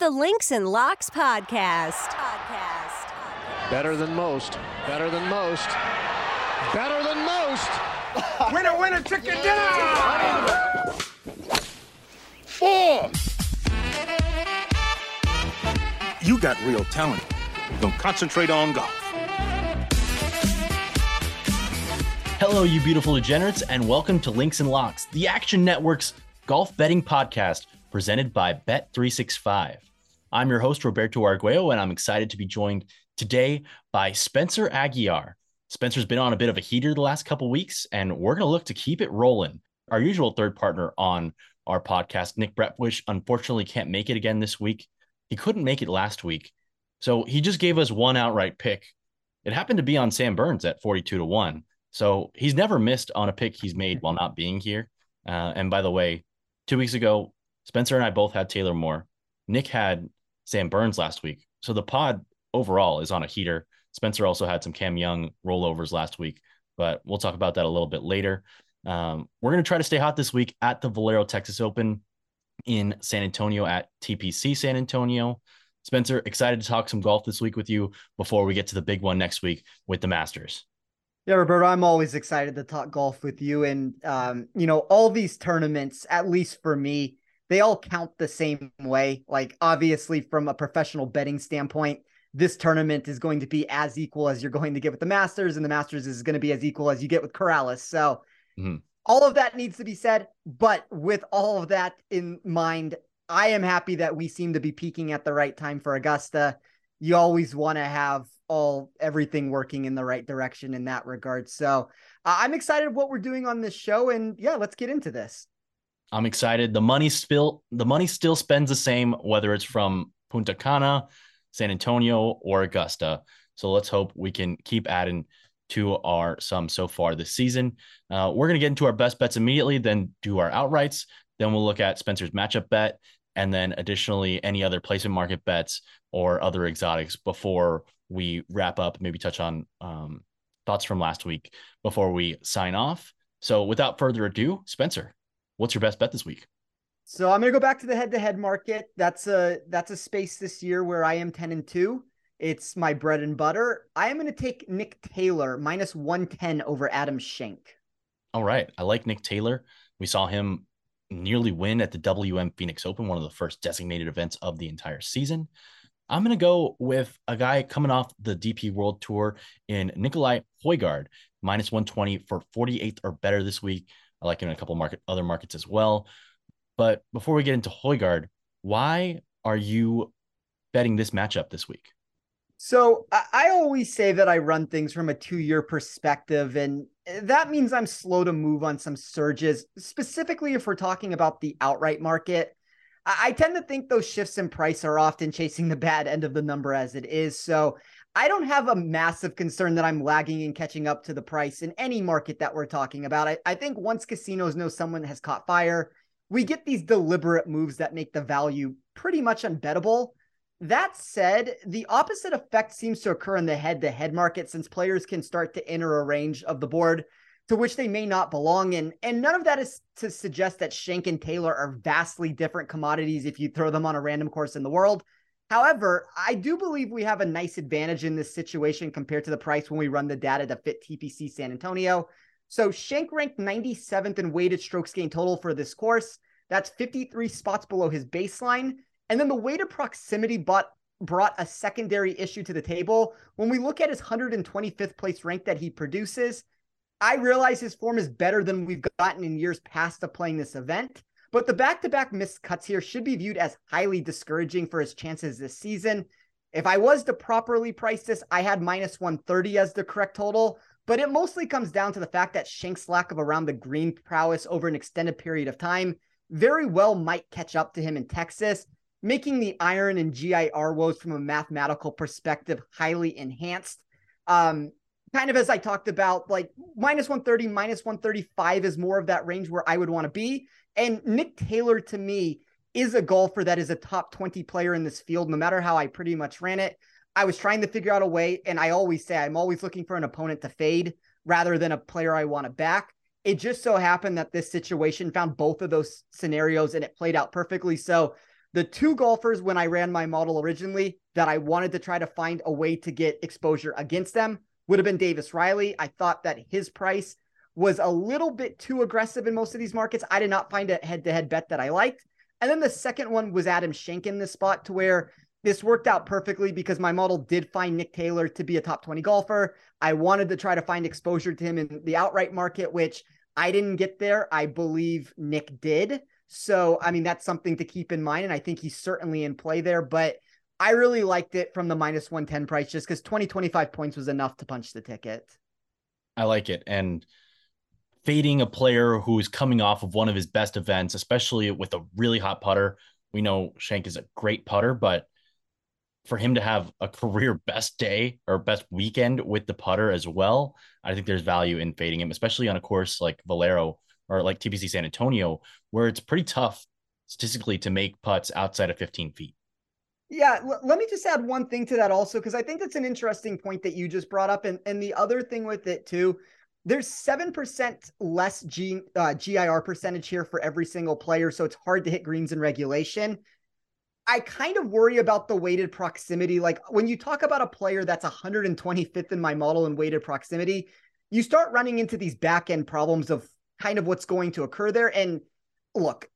the Links and Locks podcast. Better than most. Winner, chicken dinner. Four. You got real talent. Don't concentrate on golf. Hello, you beautiful degenerates, and welcome to Links and Locks, the Action Network's golf betting podcast presented by Bet365. I'm your host, Roberto Arguello, and I'm excited to be joined today by Spencer Aguiar. Spencer's been on a bit of a heater the last couple weeks, and we're going to look to keep it rolling. Our usual third partner on our podcast, Nick Brett, unfortunately can't make it again this week. He couldn't make it last week, so he just gave us one outright pick. It happened to be on Sam Burns at 42-1. So he's never missed on a pick he's made while not being here. And by the way, 2 weeks ago, Spencer and I both had Taylor Moore. Nick had Sam Burns last week. So the pod overall is on a heater. Spencer also had some Cam Young rollovers last week, but we'll talk about that a little bit later. We're going to try to stay hot this week at the Valero Texas Open in San Antonio at TPC San Antonio. Spencer, excited to talk some golf this week with you before we get to the big one next week with the Masters. Yeah, Roberto, I'm always excited to talk golf with you. And, you know, all these tournaments, at least for me, they all count the same way. Like, obviously, from a professional betting standpoint, this tournament is going to be as equal as you're going to get with the Masters, and the Masters is going to be as equal as you get with Corrales. So All of that needs to be said. But with all of that in mind, I am happy that we seem to be peaking at the right time for Augusta. You always want to have everything working in the right direction in that regard. So I'm excited what we're doing on this show, and yeah, let's get into this. I'm excited. The money still spends the same, whether it's from Punta Cana, San Antonio, or Augusta. So let's hope we can keep adding to our sum so far this season. We're going to get into our best bets immediately, then do our outrights. Then we'll look at Spencer's matchup bet, and then additionally any other placement market bets or other exotics before we wrap up, maybe touch on thoughts from last week before we sign off. So without further ado, Spencer, what's your best bet this week? So I'm going to go back to the head-to-head market. That's a space this year where I am 10-2. It's my bread and butter. I am going to take Nick Taylor minus 110 over Adam Schenk. All right. I like Nick Taylor. We saw him nearly win at the WM Phoenix Open, one of the first designated events of the entire season. I'm going to go with a guy coming off the DP World Tour in Nicolai Højgaard, minus 120 for 48th or better this week. I like him in a couple of other markets as well. But before we get into Højgaard, why are you betting this matchup this week? So I always say that I run things from a 2-year perspective, and that means I'm slow to move on some surges, specifically if we're talking about the outright market. I tend to think those shifts in price are often chasing the bad end of the number as it is. So I don't have a massive concern that I'm lagging and catching up to the price in any market that we're talking about. I think once casinos know someone has caught fire, we get these deliberate moves that make the value pretty much unbettable. That said, the opposite effect seems to occur in the head-to-head market, since players can start to enter a range of the board to which they may not belong in. And none of that is to suggest that Schenk and Taylor are vastly different commodities if you throw them on a random course in the world. However, I do believe we have a nice advantage in this situation compared to the price when we run the data to fit TPC San Antonio. So Schenk ranked 97th in weighted strokes gained total for this course. That's 53 spots below his baseline. And then the weighted proximity brought a secondary issue to the table. When we look at his 125th place rank that he produces, I realize his form is better than we've gotten in years past of playing this event, but the back-to-back missed cuts here should be viewed as highly discouraging for his chances this season. If I was to properly price this, I had minus 130 as the correct total, but it mostly comes down to the fact that Schenk's lack of around the green prowess over an extended period of time very well might catch up to him in Texas, making the iron and GIR woes from a mathematical perspective highly enhanced. Kind of as I talked about, like minus 130, minus 135 is more of that range where I would want to be. And Nick Taylor, to me, is a golfer that is a top 20 player in this field, no matter how I pretty much ran it. I was trying to figure out a way, and I always say I'm always looking for an opponent to fade rather than a player I want to back. It just so happened that this situation found both of those scenarios, and it played out perfectly. So The two golfers, when I ran my model originally, that I wanted to try to find a way to get exposure against them would have been Davis Riley. I thought that his price was a little bit too aggressive in most of these markets. I did not find a head-to-head bet that I liked. And then the second one was Adam Schenk in this spot, to where this worked out perfectly because my model did find Nick Taylor to be a top 20 golfer. I wanted to try to find exposure to him in the outright market, which I didn't get there. I believe Nick did. So, I mean, that's something to keep in mind. And I think he's certainly in play there, but I really liked it from the -110 price just because 20, 25 points was enough to punch the ticket. I like it. And fading a player who is coming off of one of his best events, especially with a really hot putter. We know Schenk is a great putter, but for him to have a career best day or best weekend with the putter as well, I think there's value in fading him, especially on a course like Valero or like TPC San Antonio, where it's pretty tough statistically to make putts outside of 15 feet. Yeah, let me just add one thing to that also, because I think that's an interesting point that you just brought up. And the other thing with it too, there's 7% less GIR percentage here for every single player, so it's hard to hit greens in regulation. I kind of worry about the weighted proximity. Like when you talk about a player that's 125th in my model in weighted proximity, you start running into these back-end problems of kind of what's going to occur there. And look,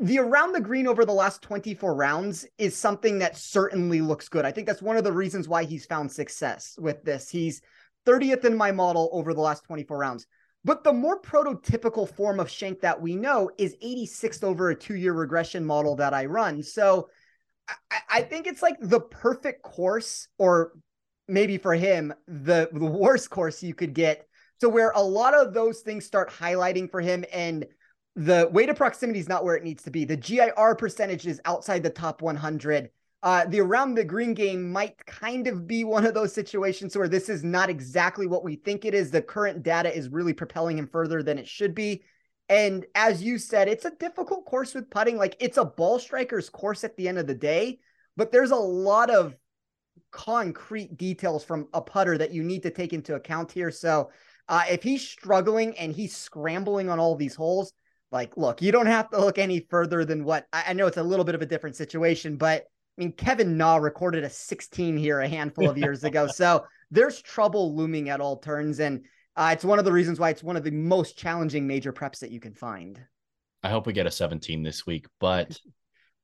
the around the green over the last 24 rounds is something that certainly looks good. I think that's one of the reasons why he's found success with this. He's 30th in my model over the last 24 rounds. But the more prototypical form of Schenk that we know is 86th over a two-year regression model that I run. So I think it's like the perfect course, or maybe for him, the worst course you could get, to where a lot of those things start highlighting for him, and the weight of proximity is not where it needs to be. The GIR percentage is outside the top 100. The around the green game might kind of be one of those situations where this is not exactly what we think it is. The current data is really propelling him further than it should be. And as you said, it's a difficult course with putting. Like, it's a ball striker's course at the end of the day, but there's a lot of concrete details from a putter that you need to take into account here. So if he's struggling and he's scrambling on all these holes, like, look, you don't have to look any further than what I know. It's a little bit of a different situation, but I mean, Kevin Na recorded a 16 here a handful of years ago. So there's trouble looming at all turns. And it's one of the reasons why it's one of the most challenging major preps that you can find. I hope we get a 17 this week, but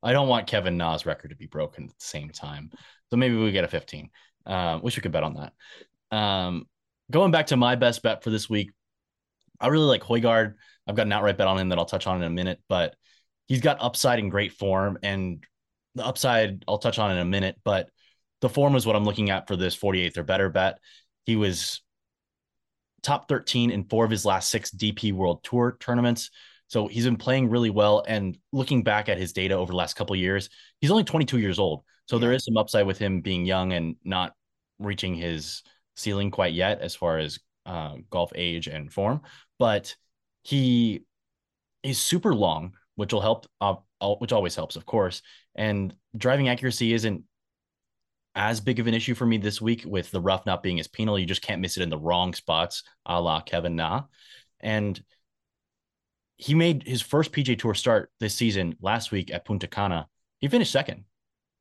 I don't want Kevin Na's record to be broken at the same time. So maybe we get a 15. Wish we could bet on that. Going back to my best bet for this week, I really like Højgaard. I've got an outright bet on him that I'll touch on in a minute, but he's got upside in great form, and the upside I'll touch on in a minute, but the form is what I'm looking at for this 48th or better bet. He was top 13 in four of his last six DP World Tour tournaments. So he's been playing really well, and looking back at his data over the last couple of years, he's only 22 years old. So there is some upside with him being young and not reaching his ceiling quite yet as far as golf age and form, but he is super long, which will help, which always helps, of course. And driving accuracy isn't as big of an issue for me this week with the rough not being as penal. You just can't miss it in the wrong spots, a la Kevin Na. And he made his first PGA Tour start this season last week at Punta Cana. He finished second.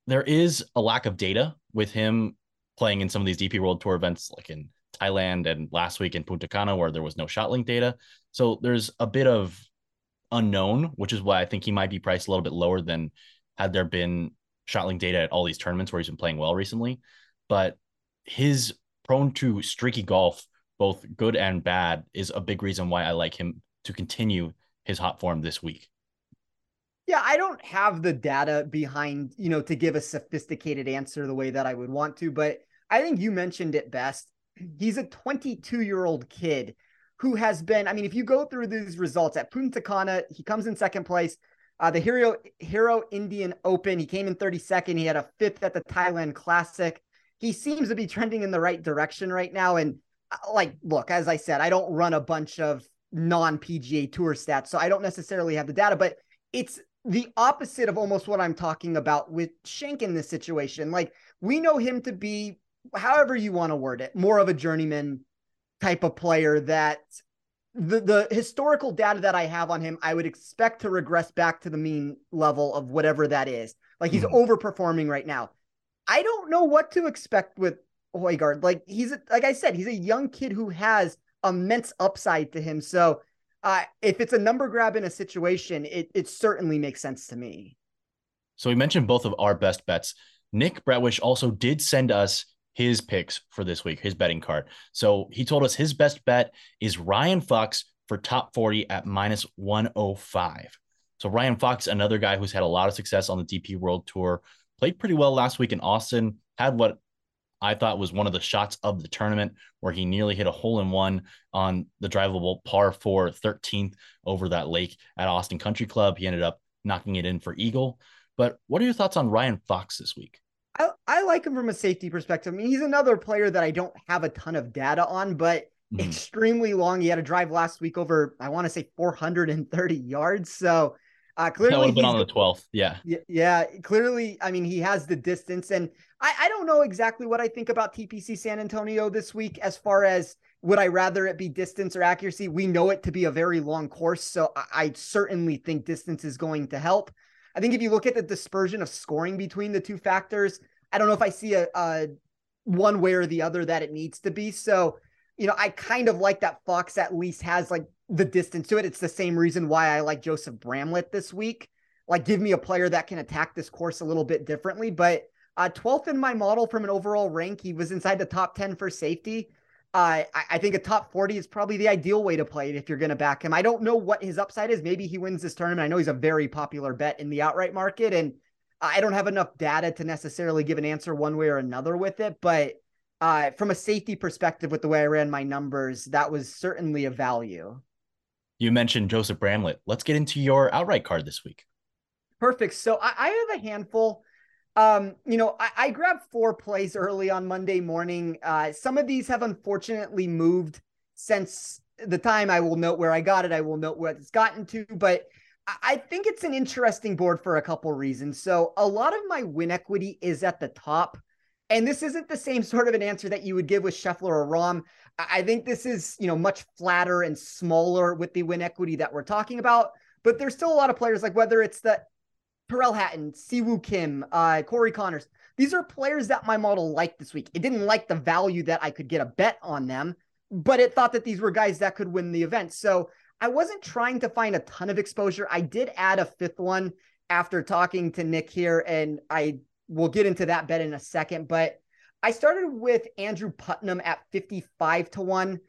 There is a lack of data with him playing in some of these DP World Tour events, like in Thailand and last week in Punta Cana, where there was no shot link data. So there's a bit of unknown, which is why I think he might be priced a little bit lower than had there been shot link data at all these tournaments where he's been playing well recently. But his prone to streaky golf, both good and bad, is a big reason why I like him to continue his hot form this week. Yeah, I don't have the data behind, you know, to give a sophisticated answer the way that I would want to, but I think you mentioned it best. He's a 22-year-old kid who has been, I mean, if you go through these results at Punta Cana, he comes in second place. The Hero Indian Open, he came in 32nd. He had a fifth at the Thailand Classic. He seems to be trending in the right direction right now. And like, look, as I said, I don't run a bunch of non-PGA Tour stats, so I don't necessarily have the data, but it's the opposite of almost what I'm talking about with Schenk in this situation. Like, we know him to be, however you want to word it, more of a journeyman type of player that the historical data that I have on him, I would expect to regress back to the mean level of whatever that is. Like, he's overperforming right now. I don't know what to expect with Højgaard. Like, like I said, he's a young kid who has immense upside to him. So if it's a number grab in a situation, it certainly makes sense to me. So we mentioned both of our best bets. Nick Brettwish also did send us his picks for this week, his betting card. So he told us his best bet is Ryan Fox for top 40 at minus 105. So Ryan Fox, another guy who's had a lot of success on the DP World Tour, played pretty well last week in Austin, had what I thought was one of the shots of the tournament where he nearly hit a hole-in-one on the drivable par 4 13th over that lake at Austin Country Club. He ended up knocking it in for eagle. But what are your thoughts on Ryan Fox this week? I like him from a safety perspective. I mean, he's another player that I don't have a ton of data on, but extremely long. He had a drive last week over, I want to say 430 yards. So clearly that would have been on the 12th. Yeah. Clearly. I mean, he has the distance, and I don't know exactly what I think about TPC San Antonio this week, as far as would I rather it be distance or accuracy. We know it to be a very long course. So I certainly think distance is going to help. I think if you look at the dispersion of scoring between the two factors, I don't know if I see a one way or the other that it needs to be. So, you know, I kind of like that Fox at least has like the distance to it. It's the same reason why I like Joseph Bramlett this week. Like, give me a player that can attack this course a little bit differently. But 12th in my model from an overall rank, he was inside the top 10 for safety. I think a top 40 is probably the ideal way to play it if you're going to back him. I don't know what his upside is. Maybe he wins this tournament. I know he's a very popular bet in the outright market, and I don't have enough data to necessarily give an answer one way or another with it. But from a safety perspective, with the way I ran my numbers, that was certainly a value. You mentioned Joseph Bramlett. Let's get into your outright card this week. Perfect. So I have a handful. You know, I grabbed four plays early on Monday morning. Some of these have unfortunately moved since the time. I will note where I got it. I will note what it's gotten to, but I think it's an interesting board for a couple reasons. So a lot of my win equity is at the top, and this isn't the same sort of an answer that you would give with Scheffler or Rahm. I think this is, you know, much flatter and smaller with the win equity that we're talking about, but there's still a lot of players, like whether it's the Terrell Hatton, Si Woo Kim, Corey Conners. These are players that my model liked this week. It didn't like the value that I could get a bet on them, but it thought that these were guys that could win the event. So I wasn't trying to find a ton of exposure. I did add a fifth one after talking to Nick here, and I will get into that bet in a second. But I started with Andrew Putnam at 55-1.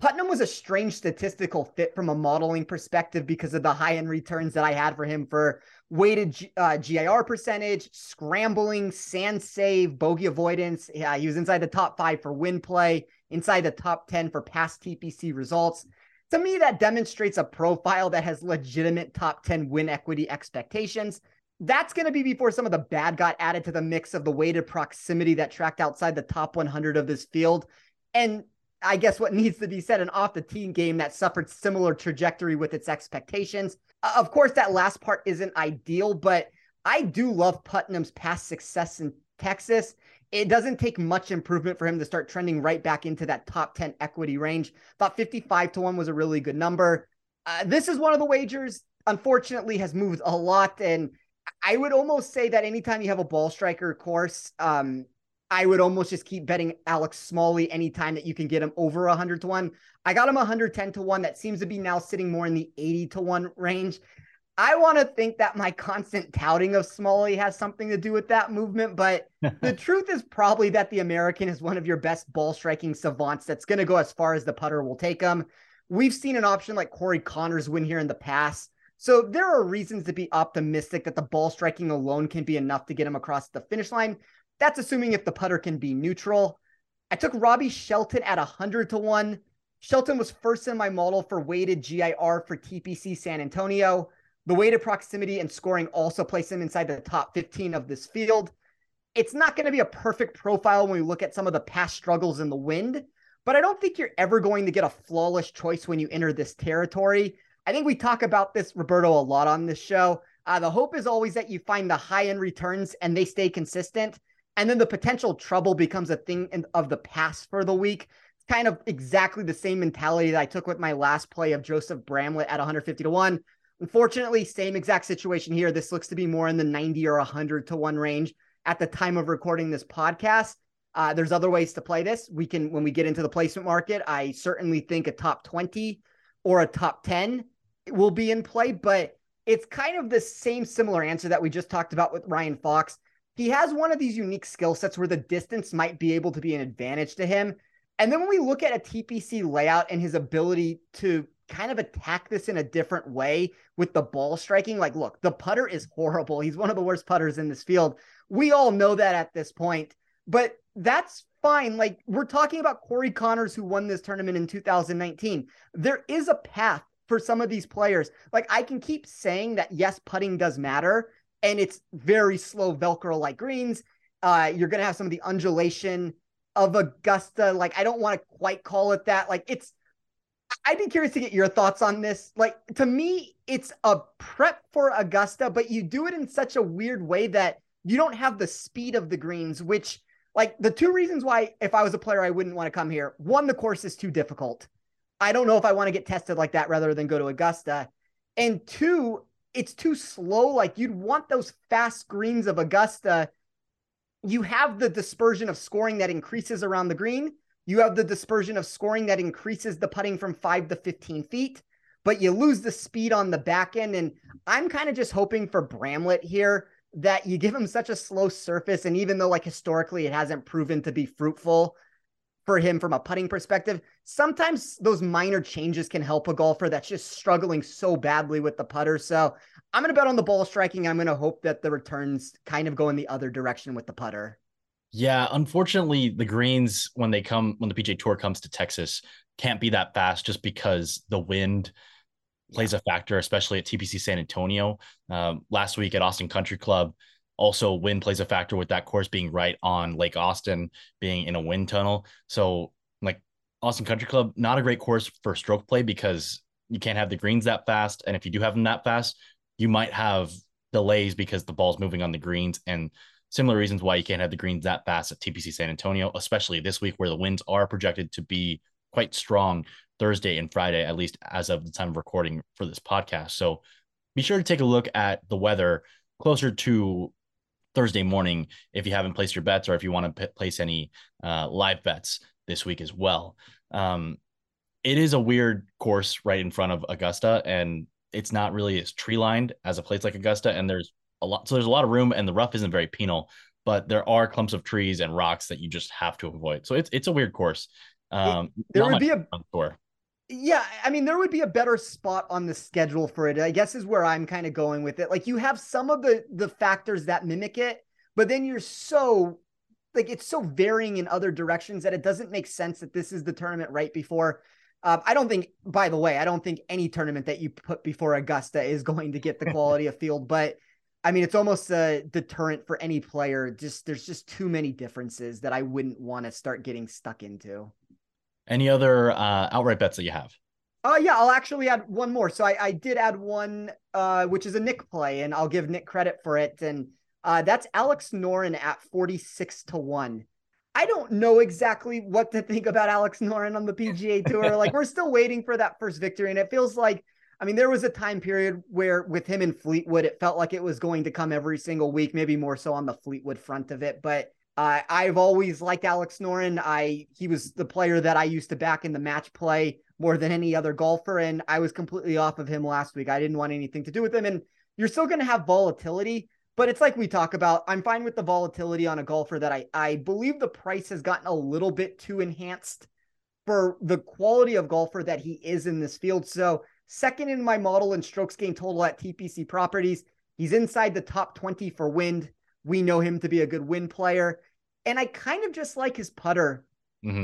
Putnam was a strange statistical fit from a modeling perspective because of the high-end returns that I had for him for weighted GIR percentage, scrambling, sand save, bogey avoidance. Yeah, he was inside the top 5 for win play, inside the top 10 for past TPC results. To me, that demonstrates a profile that has legitimate top 10 win equity expectations. That's going to be before some of the bad got added to the mix of the weighted proximity that tracked outside the top 100 of this field. And I guess what needs to be said, an off the tee game that suffered similar trajectory with its expectations. Of course, that last part isn't ideal, but I do love Putnam's past success in Texas. It doesn't take much improvement for him to start trending right back into that top 10 equity range. Thought 55-1 was a really good number. This is one of the wagers, unfortunately, has moved a lot. And I would almost say that anytime you have a ball striker course, I would almost just keep betting Alex Smalley anytime that you can get him over 100-1. I got him 110-1. That seems to be now sitting more in the 80-1 range. I want to think that my constant touting of Smalley has something to do with that movement, but the truth is probably that the American is one of your best ball striking savants that's going to go as far as the putter will take him. We've seen an option like Corey Conners win here in the past. So there are reasons to be optimistic that the ball striking alone can be enough to get him across the finish line. That's assuming if the putter can be neutral. I took Robbie Shelton at 100-1. Shelton was first in my model for weighted GIR for TPC San Antonio. The weighted proximity and scoring also place him inside the top 15 of this field. It's not going to be a perfect profile when we look at some of the past struggles in the wind, but I don't think you're ever going to get a flawless choice when you enter this territory. I think we talk about this, Roberto, a lot on this show. The hope is always that you find the high-end returns and they stay consistent. And then the potential trouble becomes a thing of the past for the week. It's kind of exactly the same mentality that I took with my last play of Joseph Bramlett at 150-1. Unfortunately, same exact situation here. This looks to be more in the 90 or 100 to 1 range at the time of recording this podcast. There's other ways to play this. We can, when we get into the placement market, I certainly think a top 20 or a top 10 will be in play, but it's kind of the same similar answer that we just talked about with Ryan Fox. He has one of these unique skill sets where the distance might be able to be an advantage to him. And then when we look at a TPC layout and his ability to kind of attack this in a different way with the ball striking, like, look, the putter is horrible. He's one of the worst putters in this field. We all know that at this point, but that's fine. Like, we're talking about Corey Conners, who won this tournament in 2019. There is a path for some of these players. Like, I can keep saying that, yes, putting does matter, and it's very slow Velcro-like greens. You're going to have some of the undulation of Augusta. Like, I don't want to quite call it that. Like, it's, I'd be curious to get your thoughts on this. Like, to me, it's a prep for Augusta, but you do it in such a weird way that you don't have the speed of the greens, which, like, the two reasons why, if I was a player, I wouldn't want to come here. One, the course is too difficult. I don't know if I want to get tested like that rather than go to Augusta. And two, it's too slow. Like, you'd want those fast greens of Augusta. You have the dispersion of scoring that increases around the green. You have the dispersion of scoring that increases the putting from 5 to 15 feet, but you lose the speed on the back end. And I'm kind of just hoping for Bramlett here, that you give him such a slow surface. And even though, like, historically it hasn't proven to be fruitful for him from a putting perspective, sometimes those minor changes can help a golfer that's just struggling so badly with the putter. So I'm going to bet on the ball striking. I'm going to hope that the returns kind of go in the other direction with the putter. Yeah, unfortunately, the greens, when the PGA Tour comes to Texas, can't be that fast just because the wind plays a factor, especially at TPC San Antonio. Last week at Austin Country Club, also wind plays a factor with that course being right on Lake Austin, being in a wind tunnel. So, like, Austin Country Club, not a great course for stroke play because you can't have the greens that fast. And if you do have them that fast, you might have delays because the ball's moving on the greens, and similar reasons why you can't have the greens that fast at TPC San Antonio, especially this week where the winds are projected to be quite strong Thursday and Friday, at least as of the time of recording for this podcast. So be sure to take a look at the weather closer to Thursday morning if you haven't placed your bets, or if you want to place any live bets this week as well. It is a weird course right in front of Augusta, and it's not really as tree lined as a place like Augusta. And there's a lot of room, and the rough isn't very penal, but there are clumps of trees and rocks that you just have to avoid. So it's a weird course. There would be a better spot on the schedule for it, I guess, is where I'm kind of going with it. Like, you have some of the factors that mimic it, but then you're so, like, it's so varying in other directions that it doesn't make sense that this is the tournament right before. I don't think any tournament that you put before Augusta is going to get the quality of field, but I mean, it's almost a deterrent for any player. There's just too many differences that I wouldn't want to start getting stuck into. Any other outright bets that you have? Yeah, I'll actually add one more. So I did add one, which is a Nick play, and I'll give Nick credit for it. And that's Alex Norén at 46-1. I don't know exactly what to think about Alex Norén on the PGA Tour. Like, we're still waiting for that first victory, and it feels like, I mean, there was a time period where with him in Fleetwood, it felt like it was going to come every single week, maybe more so on the Fleetwood front of it. But I've always liked Alex Norén. He was the player that I used to back in the match play more than any other golfer, and I was completely off of him last week. I didn't want anything to do with him. And you're still going to have volatility, but it's like we talk about, I'm fine with the volatility on a golfer that I believe the price has gotten a little bit too enhanced for the quality of golfer that he is in this field. So second in my model in strokes gained total at TPC Properties. He's inside the top 20 for wind. We know him to be a good wind player. And I kind of just like his putter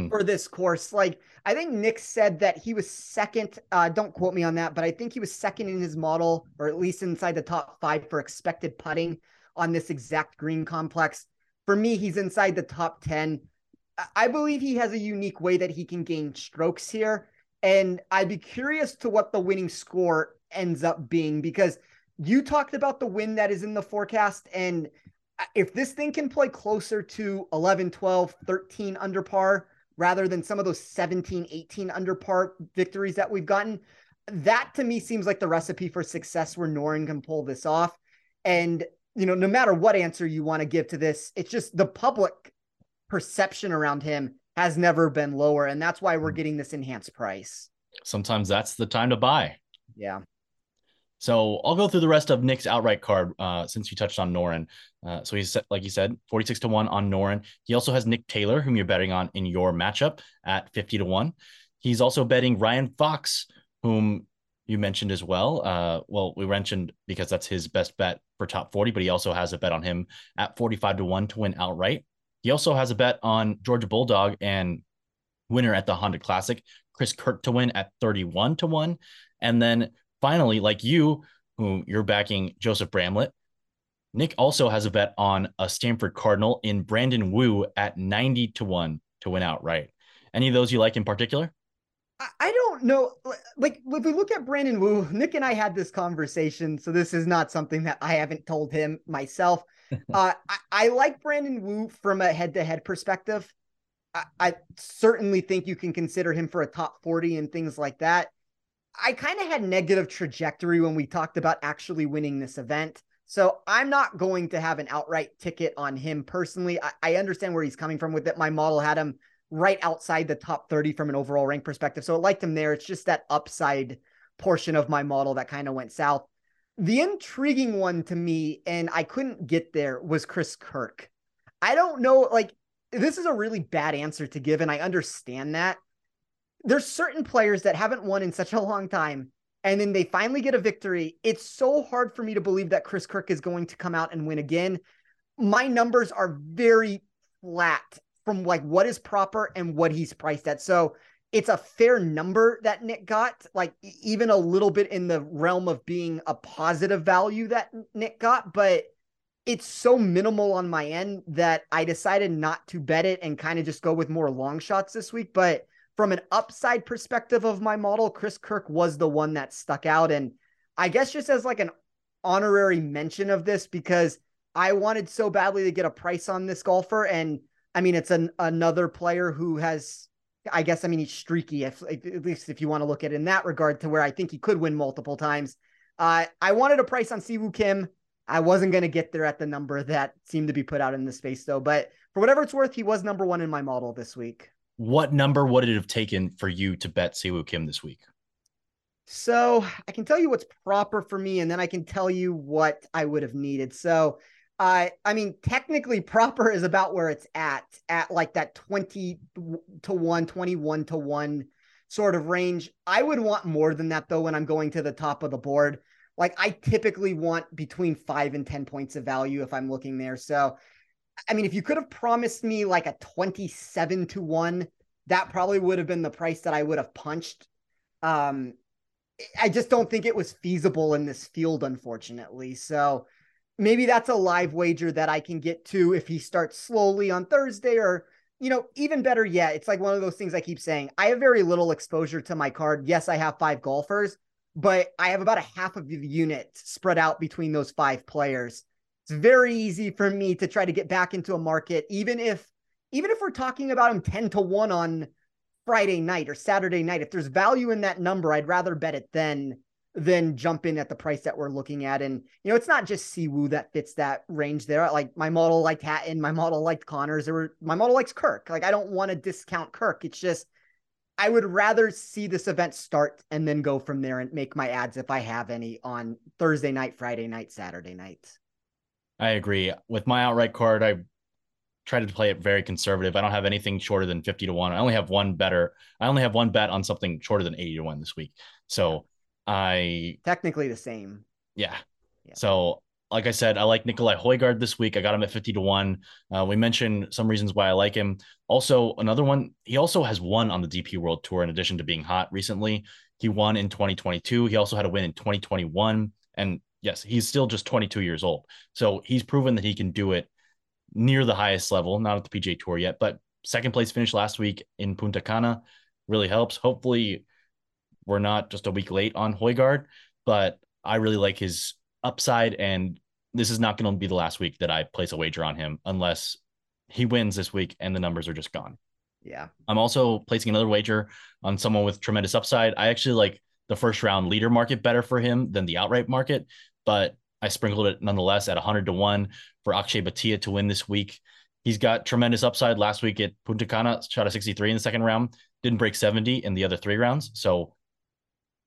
for this course. Like, I think Nick said that he was second. Don't quote me on that, but I think he was second in his model, or at least inside the top 5 for expected putting on this exact green complex. For me, he's inside the top 10. I believe he has a unique way that he can gain strokes here. And I'd be curious to what the winning score ends up being, because you talked about the wind that is in the forecast. And if this thing can play closer to 11, 12, 13 under par, rather than some of those 17, 18 under par victories that we've gotten, that to me seems like the recipe for success where Norén can pull this off. And, you know, no matter what answer you want to give to this, it's just the public perception around him has never been lower. And that's why we're getting this enhanced price. Sometimes that's the time to buy. Yeah. So I'll go through the rest of Nick's outright card since you touched on Norén. So he's, like you said, 46-1 on Norén. He also has Nick Taylor, whom you're betting on in your matchup, at 50-1. He's also betting Ryan Fox, whom you mentioned as well. Well, we mentioned because that's his best bet for top 40, but he also has a bet on him at 45-1 to win outright. He also has a bet on Georgia Bulldog and winner at the Honda Classic, Chris Kirk, to win at 31-1. And then finally, like you, whom you're backing Joseph Bramlett, Nick also has a bet on a Stanford Cardinal in Brandon Wu at 90-1 to win outright. Any of those you like in particular? I don't know. Like, if we look at Brandon Wu, Nick and I had this conversation, so this is not something that I haven't told him myself. I like Brandon Wu from a head-to-head perspective. I certainly think you can consider him for a top 40 and things like that. I kind of had negative trajectory when we talked about actually winning this event. So I'm not going to have an outright ticket on him personally. I understand where he's coming from with it. My model had him right outside the top 30 from an overall rank perspective. So I liked him there. It's just that upside portion of my model that kind of went south. The intriguing one to me, and I couldn't get there, was Chris Kirk. I don't know, like, this is a really bad answer to give, and I understand that. There's certain players that haven't won in such a long time, and then they finally get a victory. It's so hard for me to believe that Chris Kirk is going to come out and win again. My numbers are very flat from like what is proper and what he's priced at. So it's a fair number that Nick got, like even a little bit in the realm of being a positive value that Nick got, but it's so minimal on my end that I decided not to bet it and kind of just go with more long shots this week. But from an upside perspective of my model, Chris Kirk was the one that stuck out. And I guess just as like an honorary mention of this, because I wanted so badly to get a price on this golfer. And I mean, it's another player who has, I guess, I mean, he's streaky, at least if you want to look at it in that regard, to where I think he could win multiple times. I wanted a price on Si Woo Kim. I wasn't going to get there at the number that seemed to be put out in the space, though. But for whatever it's worth, he was number one in my model this week. What number would it have taken for you to bet Si Woo Kim this week? So I can tell you what's proper for me, and then I can tell you what I would have needed. So I mean, technically proper is about where it's at like that 20-1, 21-1 sort of range. I would want more than that, though, when I'm going to the top of the board. Like, I typically want between 5 and 10 points of value if I'm looking there. So, I mean, if you could have promised me like a 27-1, that probably would have been the price that I would have punched. I just don't think it was feasible in this field, unfortunately. So maybe that's a live wager that I can get to if he starts slowly on Thursday, or, you know, even better yet, it's like one of those things I keep saying. I have very little exposure to my card. Yes, I have 5 golfers, but I have about a half of the unit spread out between those 5 players. It's very easy for me to try to get back into a market, even if we're talking about him 10-1 on Friday night or Saturday night. If there's value in that number, I'd rather bet it then jump in at the price that we're looking at. And, you know, it's not just Si Woo that fits that range there. Like, my model liked Hatton, my model liked Conners, my model likes Kirk. Like, I don't want to discount Kirk. It's just, I would rather see this event start and then go from there and make my ads, if I have any, on Thursday night, Friday night, Saturday night. I agree. With my outright card, I try to play it very conservative. I don't have anything shorter than 50-1. I only have one bet on something shorter than 80-1 this week. So I technically the same. Yeah. So like I said, I like Nicolai Højgaard this week. I got him at 50-1. We mentioned some reasons why I like him. Also, another one, he also has won on the DP World Tour in addition to being hot recently. He won in 2022. He also had a win in 2021. And yes, he's still just 22 years old. So he's proven that he can do it near the highest level, not at the PGA Tour yet, but second place finish last week in Punta Cana really helps. Hopefully we're not just a week late on Højgaard, but I really like his upside, and this is not going to be the last week that I place a wager on him unless he wins this week and the numbers are just gone. Yeah. I'm also placing another wager on someone with tremendous upside. I actually like the first round leader market better for him than the outright market, but I sprinkled it nonetheless at 100-1 for Akshay Bhatia to win this week. He's got tremendous upside. Last week at Punta Cana, shot a 63 in the second round, didn't break 70 in the other three rounds. So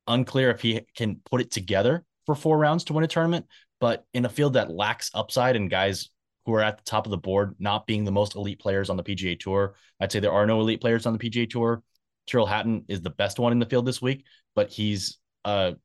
unclear if he can put it together for four rounds to win a tournament, but in a field that lacks upside and guys who are at the top of the board not being the most elite players on the PGA Tour, I'd say there are no elite players on the PGA Tour. Terrell Hatton is the best one in the field this week, but he's a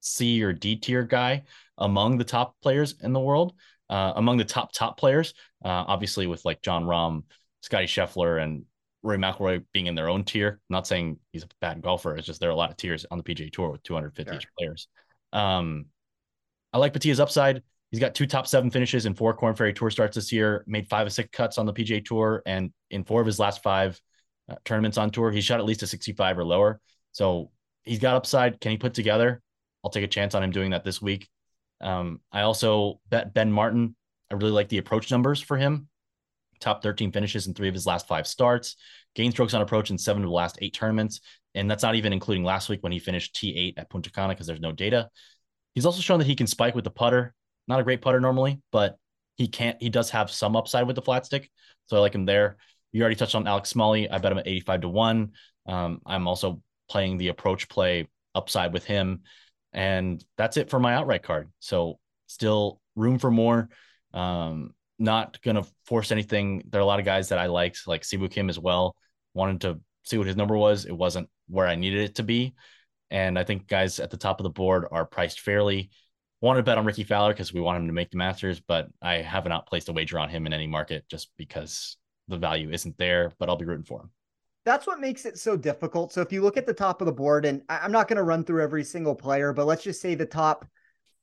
C or D tier guy among the top players in the world, among the top players, obviously with like Jon Rahm, Scottie Scheffler, and Rory McIlroy being in their own tier. I'm not saying he's a bad golfer. It's just there are a lot of tiers on the PGA Tour with 250 sure. players. I like Bhatia's upside. He's got two top seven finishes and four Korn Ferry Tour starts this year, made 5 of 6 cuts on the PGA Tour, and in 4 of his last 5 tournaments on tour, he shot at least a 65 or lower. So he's got upside. Can he put together? I'll take a chance on him doing that this week. I also bet Ben Martin. I really like the approach numbers for him. Top 13 finishes in 3 of his last 5 starts, gain strokes on approach in 7 of the last 8 tournaments. And that's not even including last week when he finished T8 at Punta Cana because there's no data. He's also shown that he can spike with the putter. Not a great putter normally, but he does have some upside with the flat stick. So I like him there. You already touched on Alex Smalley. I bet him at 85-1. I'm also playing the approach play upside with him. And that's it for my outright card. So still room for more. Not going to force anything. There are a lot of guys that I liked, like Si Woo Kim as well. Wanted to see what his number was. It wasn't where I needed it to be. And I think guys at the top of the board are priced fairly. Wanted to bet on Ricky Fowler because we want him to make the Masters, but I have not placed a wager on him in any market just because the value isn't there, but I'll be rooting for him. That's what makes it so difficult. So if you look at the top of the board, and I'm not going to run through every single player, but let's just say the top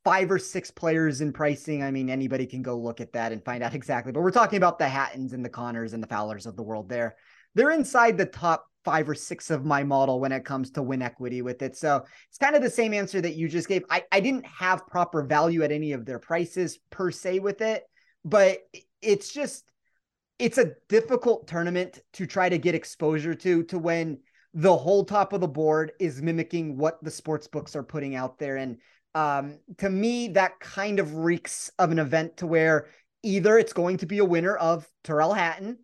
5 or 6 players in pricing. I mean, anybody can go look at that and find out exactly, but we're talking about the Hattons and the Conners and the Fowlers of the world there. They're inside the top 5 or 6 of my model when it comes to win equity with it. So it's kind of the same answer that you just gave. I didn't have proper value at any of their prices per se with it, but it's just, it's a difficult tournament to try to get exposure to when the whole top of the board is mimicking what the sports books are putting out there. And to me, that kind of reeks of an event to where either it's going to be a winner of Terrell Hatton,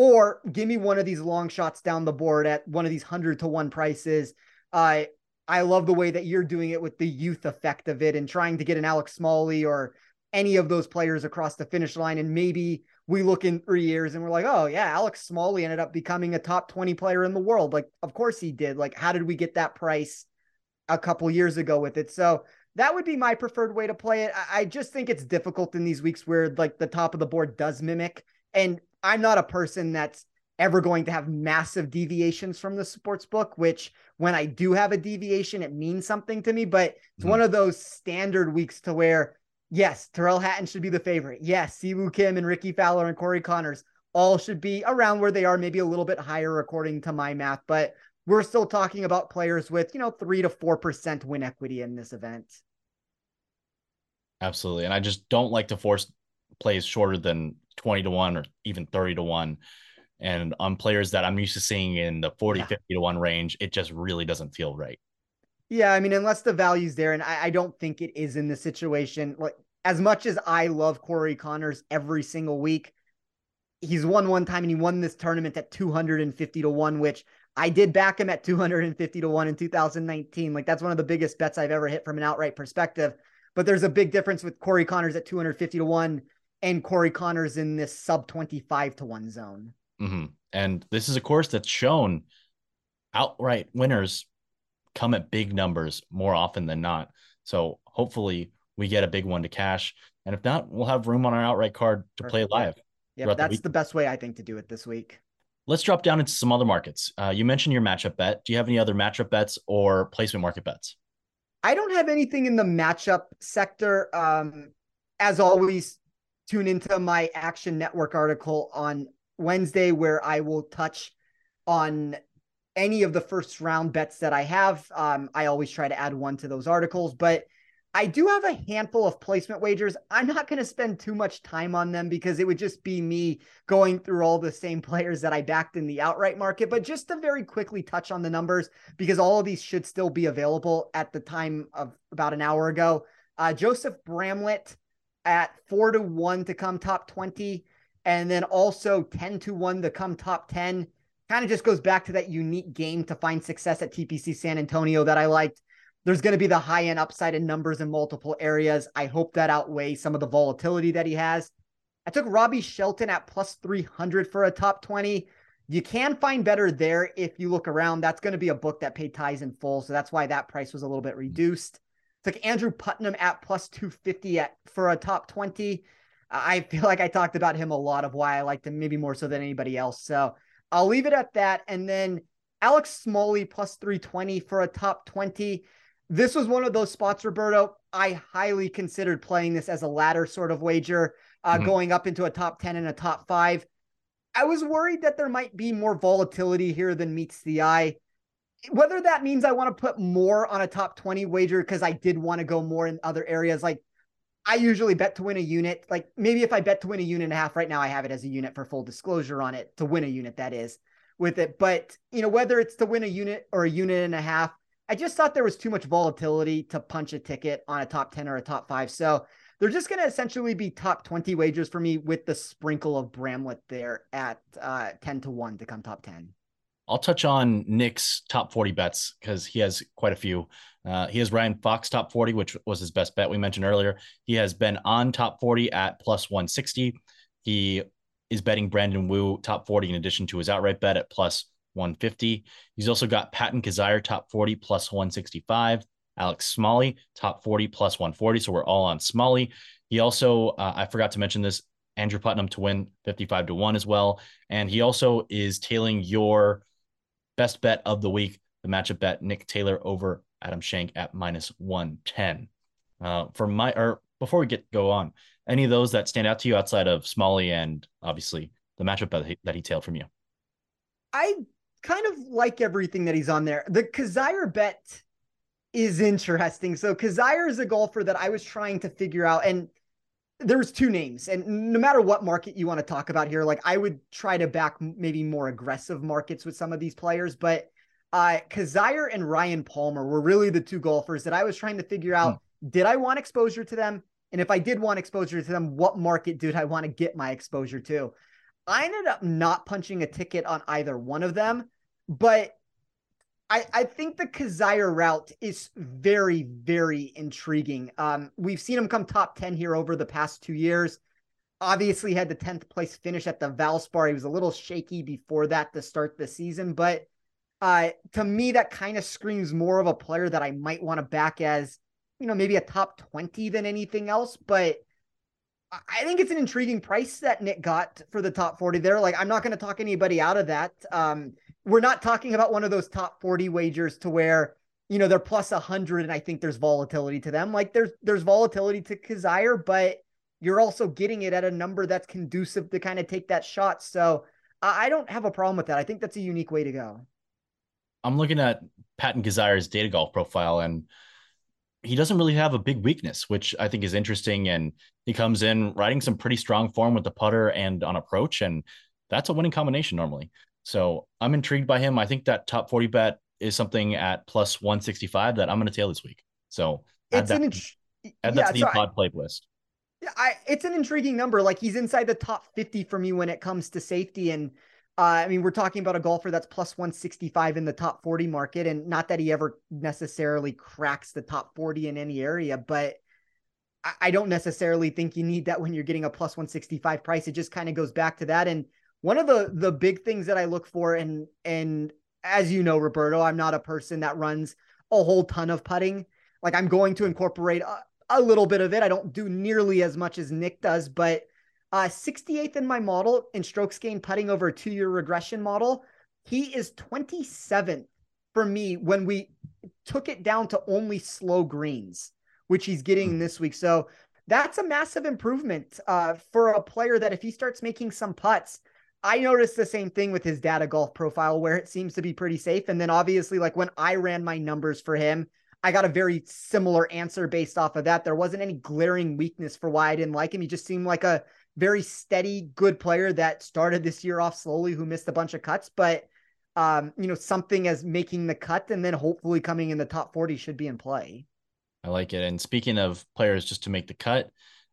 or give me one of these long shots down the board at one of these 100-1 prices. I love the way that you're doing it with the youth effect of it and trying to get an Alex Smalley or any of those players across the finish line. And maybe we look in 3 years and we're like, oh yeah, Alex Smalley ended up becoming a top 20 player in the world. Like, of course he did. Like, how did we get that price a couple years ago with it? So that would be my preferred way to play it. I just think it's difficult in these weeks where like the top of the board does mimic, and I'm not a person that's ever going to have massive deviations from the sports book, which when I do have a deviation, it means something to me, but it's one of those standard weeks to where, yes, Terrell Hatton should be the favorite. Yes, Si Woo Kim and Ricky Fowler and Corey Conners all should be around where they are, maybe a little bit higher according to my math, but we're still talking about players with, 3 to 4% win equity in this event. Absolutely. And I just don't like to force plays shorter than 20-1 or even 30-1, and on players that I'm used to seeing in the 40 50-1 range, it just really doesn't feel right. I mean, unless the value's there, and I don't think it is in the situation. Like, as much as I love Corey Conners every single week, he's won one time and he won this tournament at 250-1, which I did back him at 250-1 in 2019. Like, that's one of the biggest bets I've ever hit from an outright perspective, but there's a big difference with Corey Conners at 250-1 and Corey Conners in this sub 25-1 zone. Mm-hmm. And this is a course that's shown outright winners come at big numbers more often than not. So hopefully we get a big one to cash. And if not, we'll have room on our outright card to play live. Yeah, that's the best way I think to do it this week. Let's drop down into some other markets. You mentioned your matchup bet. Do you have any other matchup bets or placement market bets? I don't have anything in the matchup sector. As always, tune into my Action Network article on Wednesday, where I will touch on any of the first round bets that I have. I always try to add one to those articles, but I do have a handful of placement wagers. I'm not going to spend too much time on them because it would just be me going through all the same players that I backed in the outright market, but just to very quickly touch on the numbers because all of these should still be available at the time of about an hour ago. Joseph Bramlett at 4-1 to come top 20, and then also 10-1 to come top 10. Kind of just goes back to that unique game to find success at TPC San Antonio that I liked. There's going to be the high-end upside in numbers in multiple areas. I hope that outweighs some of the volatility that he has. I took Robbie Shelton at +300 for a top 20. You can find better there if you look around. That's going to be a book that paid ties in full, so that's why that price was a little bit reduced. I took Andrew Putnam at +250 for a top 20. I feel like I talked about him a lot of why I liked him, maybe more so than anybody else. So I'll leave it at that. And then Alex Smalley +320 for a top 20. This was one of those spots, Roberto. I highly considered playing this as a ladder sort of wager, going up into a top 10 and a top 5. I was worried that there might be more volatility here than meets the eye. Whether that means I want to put more on a top 20 wager because I did want to go more in other areas. Like, I usually bet to win a unit. Like, maybe if I bet to win a unit and a half right now, I have it as a unit for full disclosure on it, to win a unit, that is, with it. But, you know, whether it's to win a unit or a unit and a half, I just thought there was too much volatility to punch a ticket on a top 10 or a top 5. So they're just going to essentially be top 20 wagers for me with the sprinkle of Bramlett there at 10-1 to come top 10. I'll touch on Nick's top 40 bets because he has quite a few. He has Ryan Fox top 40, which was his best bet we mentioned earlier. He has been on top 40 at +160. He is betting Brandon Wu top 40 in addition to his outright bet at +150. He's also got Patton Kizzire top 40 +165. Alex Smalley top 40 +140. So we're all on Smalley. He also, I forgot to mention this, Andrew Putnam to win 55-1 as well. And he also is tailing your best bet of the week, the matchup bet, Nick Taylor over Adam Schenk at -110. Before we go on, any of those that stand out to you outside of Smalley and obviously the matchup that he tailed from you? I kind of like everything that he's on there. The Kizzire bet is interesting. So Kizzire is a golfer that I was trying to figure out, and there was two names, and no matter what market you want to talk about here, like I would try to back maybe more aggressive markets with some of these players, but Kizzire and Ryan Palmer were really the two golfers that I was trying to figure out, did I want exposure to them? And if I did want exposure to them, what market did I want to get my exposure to? I ended up not punching a ticket on either one of them, but I think the Kizzire route is very, very intriguing. We've seen him come top 10 here over the past 2 years. Obviously had the 10th place finish at the Valspar. He was a little shaky before that to start the season, but to me, that kind of screams more of a player that I might want to back as, you know, maybe a top 20 than anything else, but I think it's an intriguing price that Nick got for the top 40 there. Like, I'm not going to talk anybody out of that. We're not talking about one of those top 40 wagers to where, you know, they're +100 and I think there's volatility to them. Like, there's volatility to Kizzire, but you're also getting it at a number that's conducive to kind of take that shot. So I don't have a problem with that. I think that's a unique way to go. I'm looking at Patton Kizzire's data golf profile, and he doesn't really have a big weakness, which I think is interesting. And he comes in riding some pretty strong form with the putter and on approach, and that's a winning combination normally. So I'm intrigued by him. I think that top 40 bet is something at +165 that I'm going to tail this week. So add that to the pod play list. Yeah, it's an intriguing number. Like, he's inside the top 50 for me when it comes to safety. And I mean, we're talking about a golfer that's +165 in the top 40 market, and not that he ever necessarily cracks the top 40 in any area, but I don't necessarily think you need that when you're getting a +165 price. It just kind of goes back to that. And one of the big things that I look for, and as you know, Roberto, I'm not a person that runs a whole ton of putting. Like, I'm going to incorporate a little bit of it. I don't do nearly as much as Nick does, but 68th in my model in strokes gained putting over a 2-year regression model. He is 27th for me when we took it down to only slow greens, which he's getting this week. So that's a massive improvement for a player that if he starts making some putts, I noticed the same thing with his data golf profile where it seems to be pretty safe. And then obviously, like, when I ran my numbers for him, I got a very similar answer based off of that. There wasn't any glaring weakness for why I didn't like him. He just seemed like a very steady, good player that started this year off slowly, who missed a bunch of cuts, but something as making the cut and then hopefully coming in the top 40 should be in play. I like it. And speaking of players just to make the cut,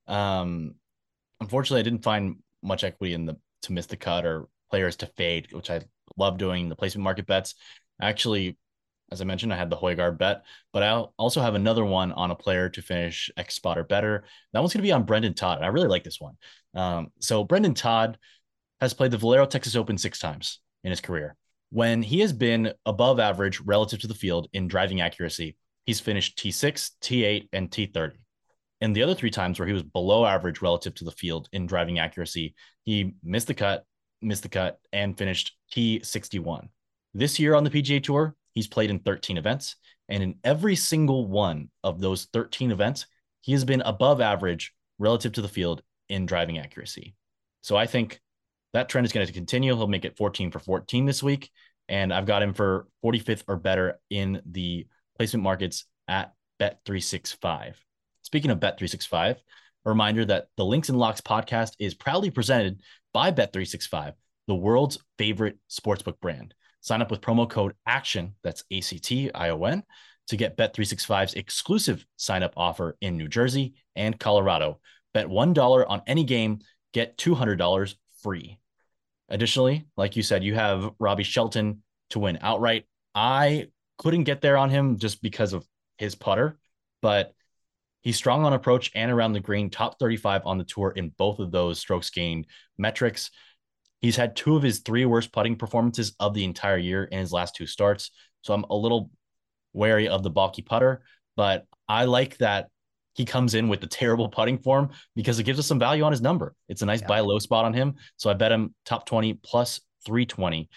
unfortunately I didn't find much equity in to miss the cut or players to fade, which I love doing the placement market bets. Actually, as I mentioned, I had the Højgaard bet, but I'll also have another one on a player to finish X spot or better. That one's going to be on Brendan Todd. And I really like this one. So Brendan Todd has played the Valero Texas Open 6 times in his career. When he has been above average relative to the field in driving accuracy, he's finished T6, T8, and T30. And the other 3 times where he was below average relative to the field in driving accuracy, he missed the cut, and finished T61. This year on the PGA Tour, he's played in 13 events. And in every single one of those 13 events, he has been above average relative to the field in driving accuracy. So I think that trend is going to continue. He'll make it 14 for 14 this week. And I've got him for 45th or better in the placement markets at Bet365. Speaking of Bet365, a reminder that the Links and Locks podcast is proudly presented by Bet365, the world's favorite sportsbook brand. Sign up with promo code ACTION, that's ACTION, to get Bet365's exclusive sign-up offer in New Jersey and Colorado. Bet $1 on any game, get $200 free. Additionally, like you said, you have Robbie Shelton to win outright. I couldn't get there on him just because of his putter, but he's strong on approach and around the green, top 35 on the tour in both of those strokes gained metrics. He's had 2 of his 3 worst putting performances of the entire year in his last 2 starts. So I'm a little wary of the balky putter, but I like that he comes in with the terrible putting form because it gives us some value on his number. It's a nice buy low spot on him. So I bet him top 20 plus 320.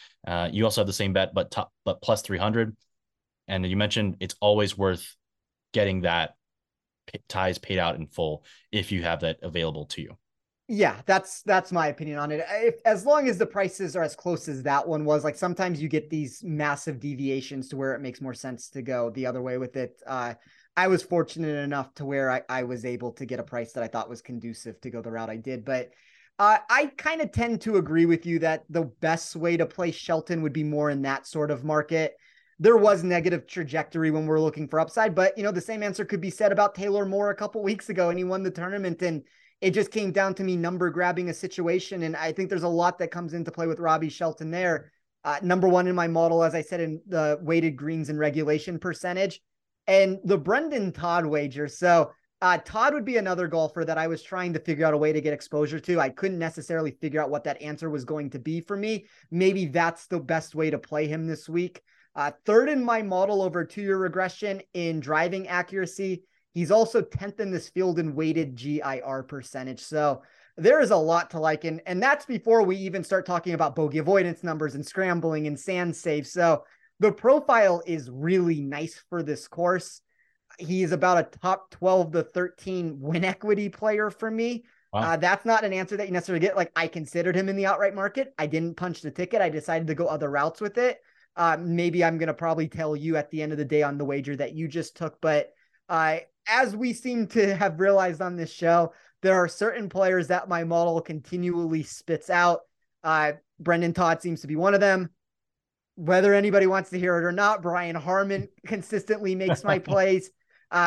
You also have the same bet, but plus 300. And you mentioned it's always worth getting that ties paid out in full if you have that available to you. Yeah, that's my opinion on it. As long as the prices are as close as that one was, like sometimes you get these massive deviations to where it makes more sense to go the other way with it. I was fortunate enough to where I was able to get a price that I thought was conducive to go the route I did. But I kind of tend to agree with you that the best way to play Shelton would be more in that sort of market. There was negative trajectory when we're looking for upside, but the same answer could be said about Taylor Moore a couple weeks ago, and he won the tournament, and it just came down to me number grabbing a situation. And I think there's a lot that comes into play with Robbie Shelton there. #1 in my model, as I said, in the weighted greens and regulation percentage. And the Brendan Todd wager. So Todd would be another golfer that I was trying to figure out a way to get exposure to. I couldn't necessarily figure out what that answer was going to be for me. Maybe that's the best way to play him this week. 3rd in my model over 2-year regression in driving accuracy. He's also 10th in this field in weighted GIR percentage. So there is a lot to like. And that's before we even start talking about bogey avoidance numbers and scrambling and sand save. So the profile is really nice for this course. He is about a top 12 to 13 win equity player for me. Wow. That's not an answer that you necessarily get. Like, I considered him in the outright market. I didn't punch the ticket. I decided to go other routes with it. Maybe I'm going to probably tell you at the end of the day on the wager that you just took. But as we seem to have realized on this show, there are certain players that my model continually spits out. Brendan Todd seems to be one of them. Whether anybody wants to hear it or not, Brian Harmon consistently makes my plays.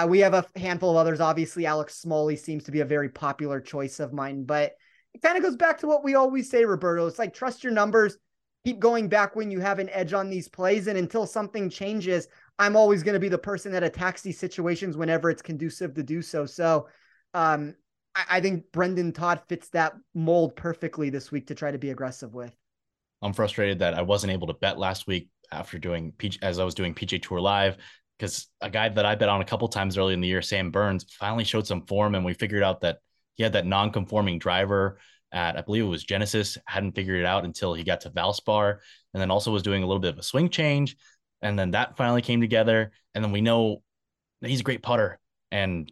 We have a handful of others. Obviously, Alex Smalley seems to be a very popular choice of mine, but it kind of goes back to what we always say, Roberto. It's like, trust your numbers, keep going back when you have an edge on these plays. And until something changes, I'm always going to be the person that attacks these situations whenever it's conducive to do so. So I think Brendan Todd fits that mold perfectly this week to try to be aggressive with. I'm frustrated that I wasn't able to bet last week after doing as I was doing PGA Tour Live, because a guy that I bet on a couple times early in the year, Sam Burns, finally showed some form, and we figured out that he had that non-conforming driver at, I believe it was Genesis, hadn't figured it out until he got to Valspar, and then also was doing a little bit of a swing change, and then that finally came together, and then we know that he's a great putter, and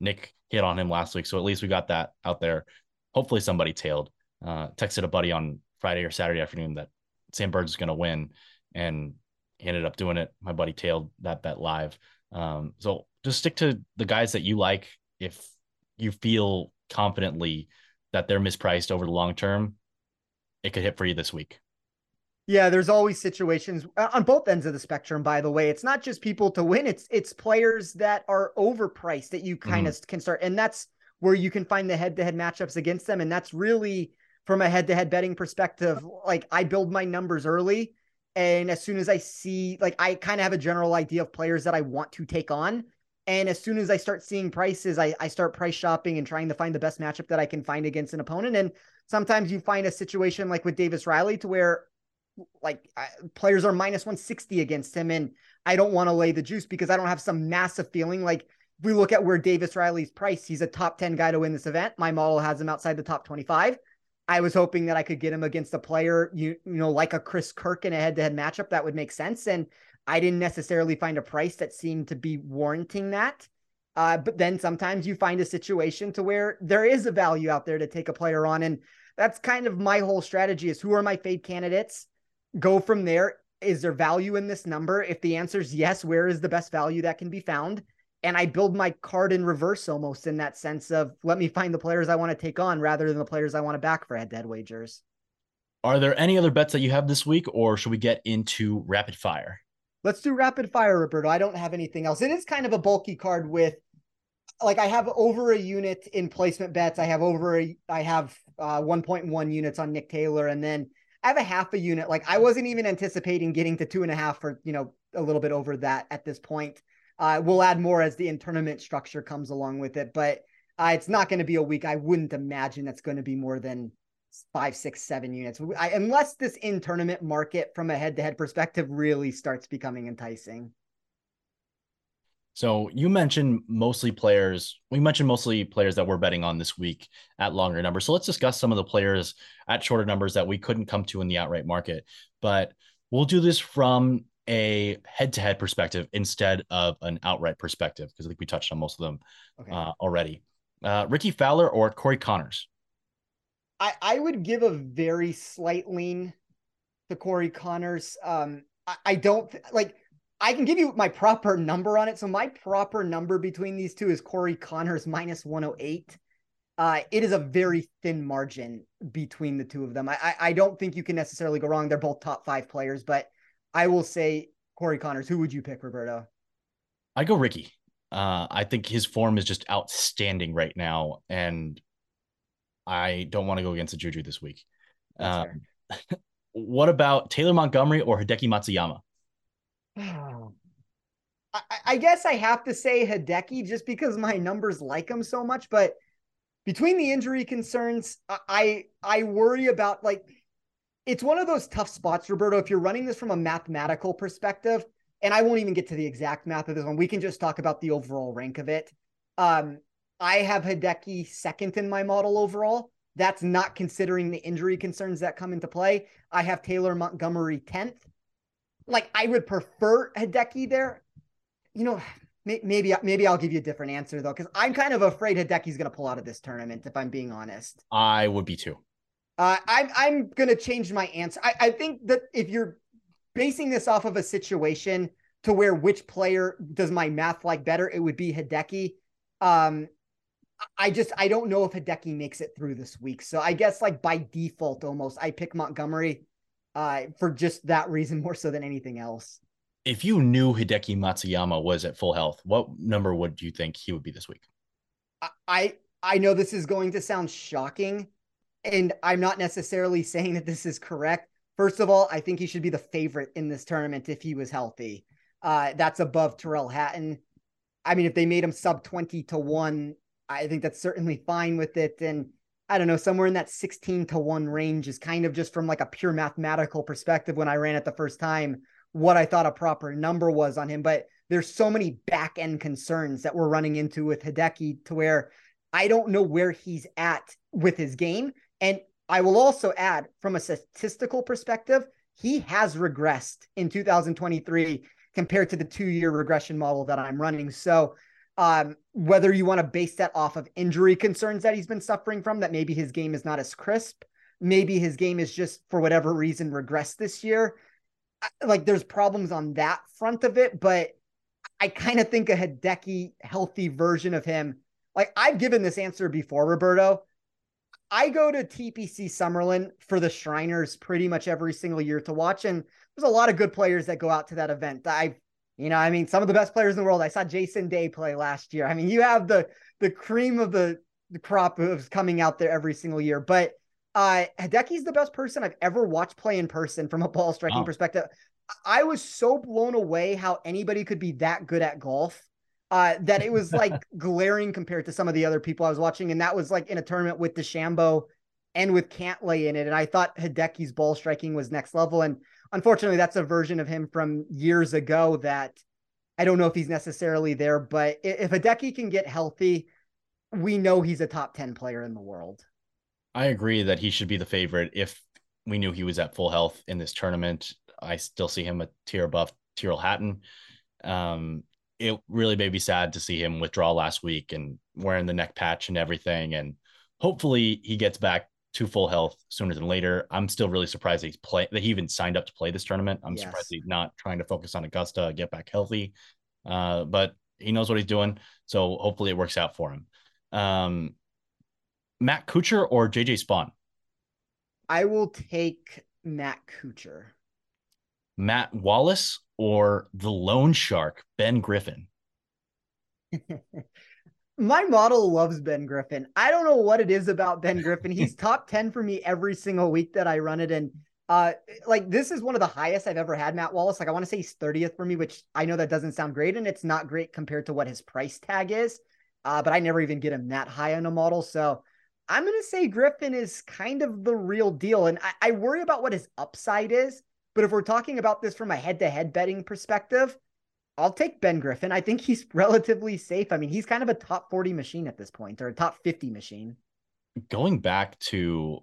Nick hit on him last week, so at least we got that out there. Hopefully somebody tailed. Texted a buddy on Friday or Saturday afternoon that Sam Burns is going to win, and he ended up doing it. My buddy tailed that bet live. So just stick to the guys that you like. If you feel confidently that they're mispriced over the long term, it could hit for you this week. Yeah, there's always situations on both ends of the spectrum, by the way. It's not just people to win. It's players that are overpriced that you kind of can start. And that's where you can find the head-to-head matchups against them. And that's really, from a head-to-head betting perspective, like, I build my numbers early. And as soon as I see, like, I kind of have a general idea of players that I want to take on. And as soon as I start seeing prices, I start price shopping and trying to find the best matchup that I can find against an opponent. And sometimes you find a situation like with Davis Riley to where, like, players are minus 160 against him, and I don't want to lay the juice because I don't have some massive feeling. Like, if we look at where Davis Riley's priced, he's a top 10 guy to win this event. My model has him outside the top 25. I was hoping that I could get him against a player, you know, like a Chris Kirk in a head-to-head matchup that would make sense. And I didn't necessarily find a price that seemed to be warranting that. But then sometimes you find a situation to where there is a value out there to take a player on. And that's kind of my whole strategy is, who are my fade candidates? Go from there. Is there value in this number? If the answer is yes, where is the best value that can be found? And I build my card in reverse almost, in that sense of, let me find the players I want to take on rather than the players I want to back for head-to-head wagers. Are there any other bets that you have this week, or should we get into rapid fire? Let's do rapid fire, Roberto. I don't have anything else. It is kind of a bulky card with, like, I have over a unit in placement bets. I have 1.1 units on Nick Taylor, and then I have a half a unit. Like, I wasn't even anticipating getting to 2.5 or, you know, a little bit over that at this point. We'll add more as the in-tournament structure comes along with it, but it's not going to be a week, I wouldn't imagine, that's going to be more than 5, 6, 7 units. Unless this in-tournament market from a head-to-head perspective really starts becoming enticing. So you mentioned mostly players. We mentioned mostly players that we're betting on this week at longer numbers. So let's discuss some of the players at shorter numbers that we couldn't come to in the outright market. But we'll do this from a head-to-head perspective instead of an outright perspective, because I think we touched on most of them already. Ricky Fowler or Corey Conners? I would give a very slight lean to Corey Conners. I don't like... I can give you my proper number on it. So my proper number between these two is Corey Conners minus 108. It is a very thin margin between the two of them. I don't think you can necessarily go wrong. They're both top 5 players, but I will say Corey Conners. Who would you pick, Roberto? I go Ricky. I think his form is just outstanding right now, and I don't want to go against a Juju this week. What about Taylor Montgomery or Hideki Matsuyama? I guess I have to say Hideki just because my numbers like him so much, but between the injury concerns, I worry about, like, it's one of those tough spots, Roberto, if you're running this from a mathematical perspective, and I won't even get to the exact math of this one. We can just talk about the overall rank of it. I have Hideki second in my model overall. That's not considering the injury concerns that come into play. I have Taylor Montgomery 10th. Like, I would prefer Hideki there. You know, maybe I'll give you a different answer, though, because I'm kind of afraid Hideki's going to pull out of this tournament, if I'm being honest. I would be too. I'm going to change my answer. I think that if you're basing this off of a situation to where which player does my math like better, it would be Hideki. I don't know if Hideki makes it through this week. So I guess, like, by default almost, I pick Montgomery. For just that reason, more so than anything else. If you knew Hideki Matsuyama was at full health, what number would you think he would be this week? I know this is going to sound shocking, and I'm not necessarily saying that this is correct. First of all, I think he should be the favorite in this tournament if he was healthy. That's above Terrell Hatton. I mean, if they made him sub 20-1, I think that's certainly fine with it. And I don't know, somewhere in that 16-1 range is kind of just from, like, a pure mathematical perspective when I ran it the first time, what I thought a proper number was on him. But there's so many back end concerns that we're running into with Hideki to where I don't know where he's at with his game. And I will also add, from a statistical perspective, he has regressed in 2023 compared to the 2-year regression model that I'm running. So whether you want to base that off of injury concerns that he's been suffering from, that maybe his game is not as crisp, maybe his game is just, for whatever reason, regressed this year. Like, there's problems on that front of it, but I kind of think a Hideki healthy version of him. Like, I've given this answer before, Roberto. I go to TPC Summerlin for the Shriners pretty much every single year to watch. And there's a lot of good players that go out to that event. Some of the best players in the world. I saw Jason Day play last year. I mean, you have the cream of the crop who's coming out there every single year. But Hideki's the best person I've ever watched play in person from a ball striking perspective. I was so blown away how anybody could be that good at golf that it was like glaring compared to some of the other people I was watching. And that was like in a tournament with DeChambeau and with Cantlay in it. And I thought Hideki's ball striking was next level. And unfortunately, that's a version of him from years ago that I don't know if he's necessarily there, but if Hideki can get healthy, we know he's a top 10 player in the world. I agree that he should be the favorite. If we knew he was at full health in this tournament, I still see him a tier above Terrell Hatton. It really made me sad to see him withdraw last week and wearing the neck patch and everything. And hopefully he gets back to full health sooner than later. I'm still really surprised that he even signed up to play this tournament. I'm surprised he's not trying to focus on Augusta, get back healthy. But he knows what he's doing. So hopefully it works out for him. Matt Kuchar or JJ Spawn? I will take Matt Kuchar. Matt Wallace or the loan shark, Ben Griffin? My model loves Ben Griffin. I don't know what it is about Ben Griffin. He's top 10 for me every single week that I run it. And this is one of the highest I've ever had Matt Wallace. Like, I want to say he's 30th for me, which I know that doesn't sound great. And it's not great compared to what his price tag is. But I never even get him that high on a model. So I'm going to say Griffin is kind of the real deal. And I worry about what his upside is. But if we're talking about this from a head-to-head betting perspective, I'll take Ben Griffin. I think he's relatively safe. I mean, he's kind of a top 40 machine at this point, or a top 50 machine. Going back to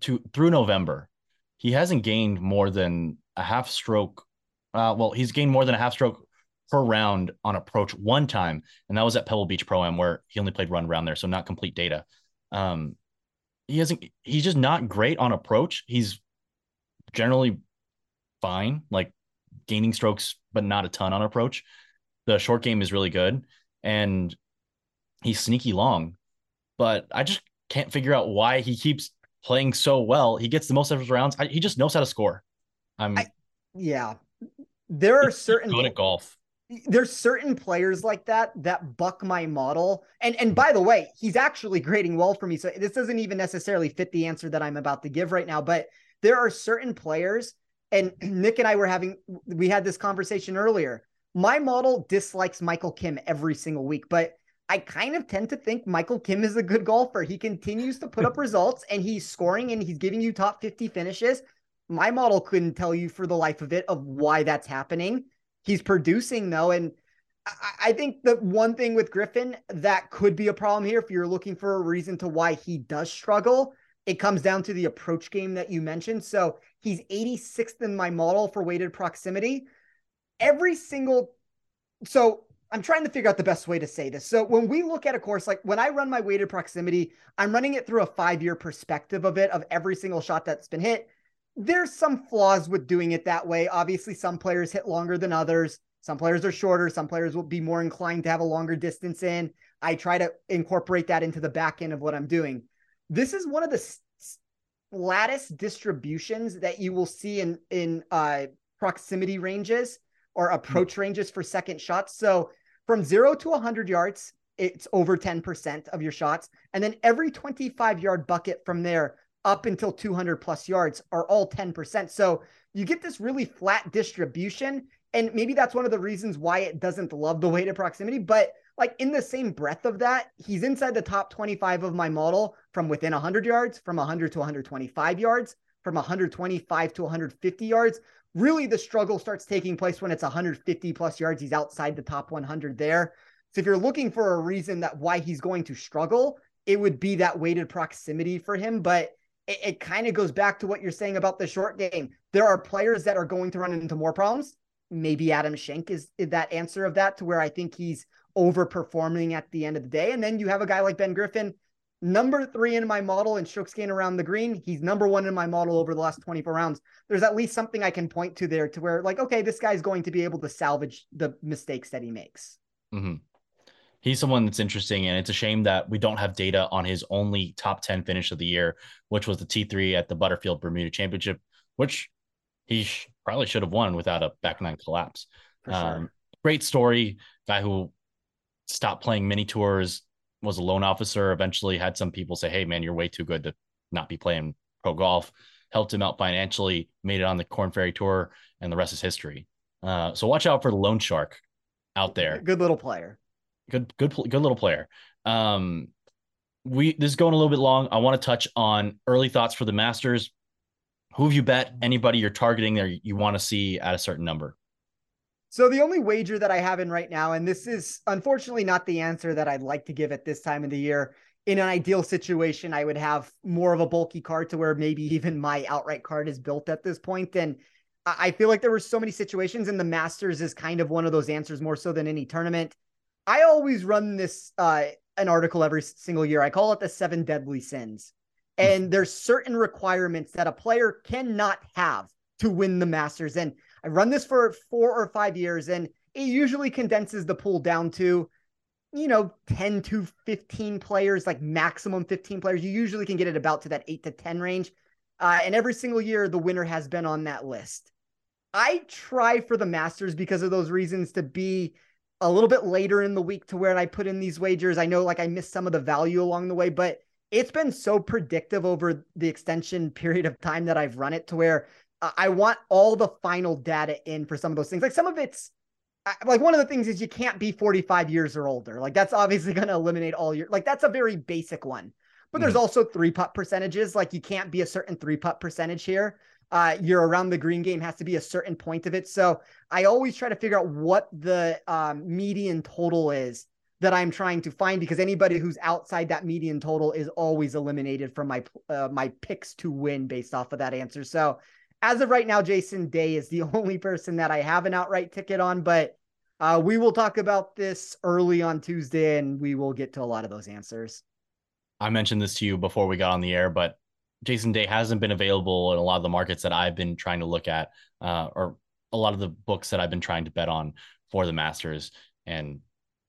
through November, he hasn't gained more than a half stroke. He's gained more than a half stroke per round on approach one time, and that was at Pebble Beach Pro-Am, where he only played one round there, so not complete data. He's just not great on approach. He's generally fine, like gaining strokes, but not a ton on approach. The short game is really good, and he's sneaky long, but I just can't figure out why he keeps playing so well. He gets the most of his rounds. He just knows how to score. There are certain good at golf. There's certain players like that buck my model. And by the way, he's actually grading well for me. So this doesn't even necessarily fit the answer that I'm about to give right now, but there are certain players, and Nick and I we had this conversation earlier. My model dislikes Michael Kim every single week, but I kind of tend to think Michael Kim is a good golfer. He continues to put up results, and he's scoring, and he's giving you top 50 finishes. My model couldn't tell you for the life of it of why that's happening. He's producing, though, and I think the one thing with Griffin that could be a problem here, if you're looking for a reason to why he does struggle, it comes down to the approach game that you mentioned. So he's 86th in my model for weighted proximity. So I'm trying to figure out the best way to say this. So when we look at a course, like when I run my weighted proximity, I'm running it through a 5-year perspective of it, of every single shot that's been hit. There's some flaws with doing it that way. Obviously, some players hit longer than others. Some players are shorter. Some players will be more inclined to have a longer distance in. I try to incorporate that into the back end of what I'm doing. This is one of the lattice distributions that you will see in proximity ranges or approach ranges for second shots. So from 0 to 100 yards, it's over 10% of your shots. And then every 25-yard bucket from there up until 200 plus yards are all 10%. So you get this really flat distribution. And maybe that's one of the reasons why it doesn't love the weighted proximity, but like in the same breath of that, he's inside the top 25 of my model from within 100 yards, from 100 to 125 yards, from 125 to 150 yards. Really, the struggle starts taking place when it's 150 plus yards. He's outside the top 100 there. So if you're looking for a reason that why he's going to struggle, it would be that weighted proximity for him. But it kind of goes back to what you're saying about the short game. There are players that are going to run into more problems. Maybe Adam Schenk is that answer of that, to where I think he's overperforming at the end of the day. And then you have a guy like Ben Griffin number three in my model in strokes gained around the green. He's number one in my model over the last 24 rounds. There's at least something I can point to there to where, like, okay, this guy's going to be able to salvage the mistakes that he makes. Mm-hmm. He's someone that's interesting, and it's a shame that we don't have data on his only top 10 finish of the year, which was the T3 at the Butterfield Bermuda Championship, which he probably should have won without a back nine collapse. Sure. Great story. Guy who stopped playing mini tours, was a loan officer, eventually had some people say, hey, man, you're way too good to not be playing pro golf. Helped him out financially, made it on the Corn Ferry Tour, and the rest is history. So watch out for the loan shark out there. Good little player. Good little player. This is going a little bit long. I want to touch on early thoughts for the Masters. Who have you bet? Anybody you're targeting there you want to see at a certain number? So the only wager that I have in right now, and this is unfortunately not the answer that I'd like to give at this time of the year. In an ideal situation, I would have more of a bulky card to where maybe even my outright card is built at this point. And I feel like there were so many situations, and the Masters is kind of one of those answers more so than any tournament. I always run this, an article every single year. I call it the 7 deadly sins. And there's certain requirements that a player cannot have to win the Masters. And I run this for 4 or 5 years, and it usually condenses the pool down to, 10 to 15 players, like maximum 15 players. You usually can get it about to that 8 to 10 range. And every single year, the winner has been on that list. I try for the Masters because of those reasons to be a little bit later in the week to where I put in these wagers. I know, like, I missed some of the value along the way, but it's been so predictive over the extension period of time that I've run it to where I want all the final data in for some of those things. Like, some of it's like, one of the things is you can't be 45 years or older. Like, that's obviously going to eliminate all your, like, that's a very basic one, but there's also 3-putt percentages. Like, you can't be a certain 3-putt percentage here. Your around the green game has to be a certain point of it. So I always try to figure out what the median total is that I'm trying to find, because anybody who's outside that median total is always eliminated from my picks to win based off of that answer. So as of right now, Jason Day is the only person that I have an outright ticket on, but we will talk about this early on Tuesday, and we will get to a lot of those answers. I mentioned this to you before we got on the air, but Jason Day hasn't been available in a lot of the markets that I've been trying to look at, or a lot of the books that I've been trying to bet on for the Masters. And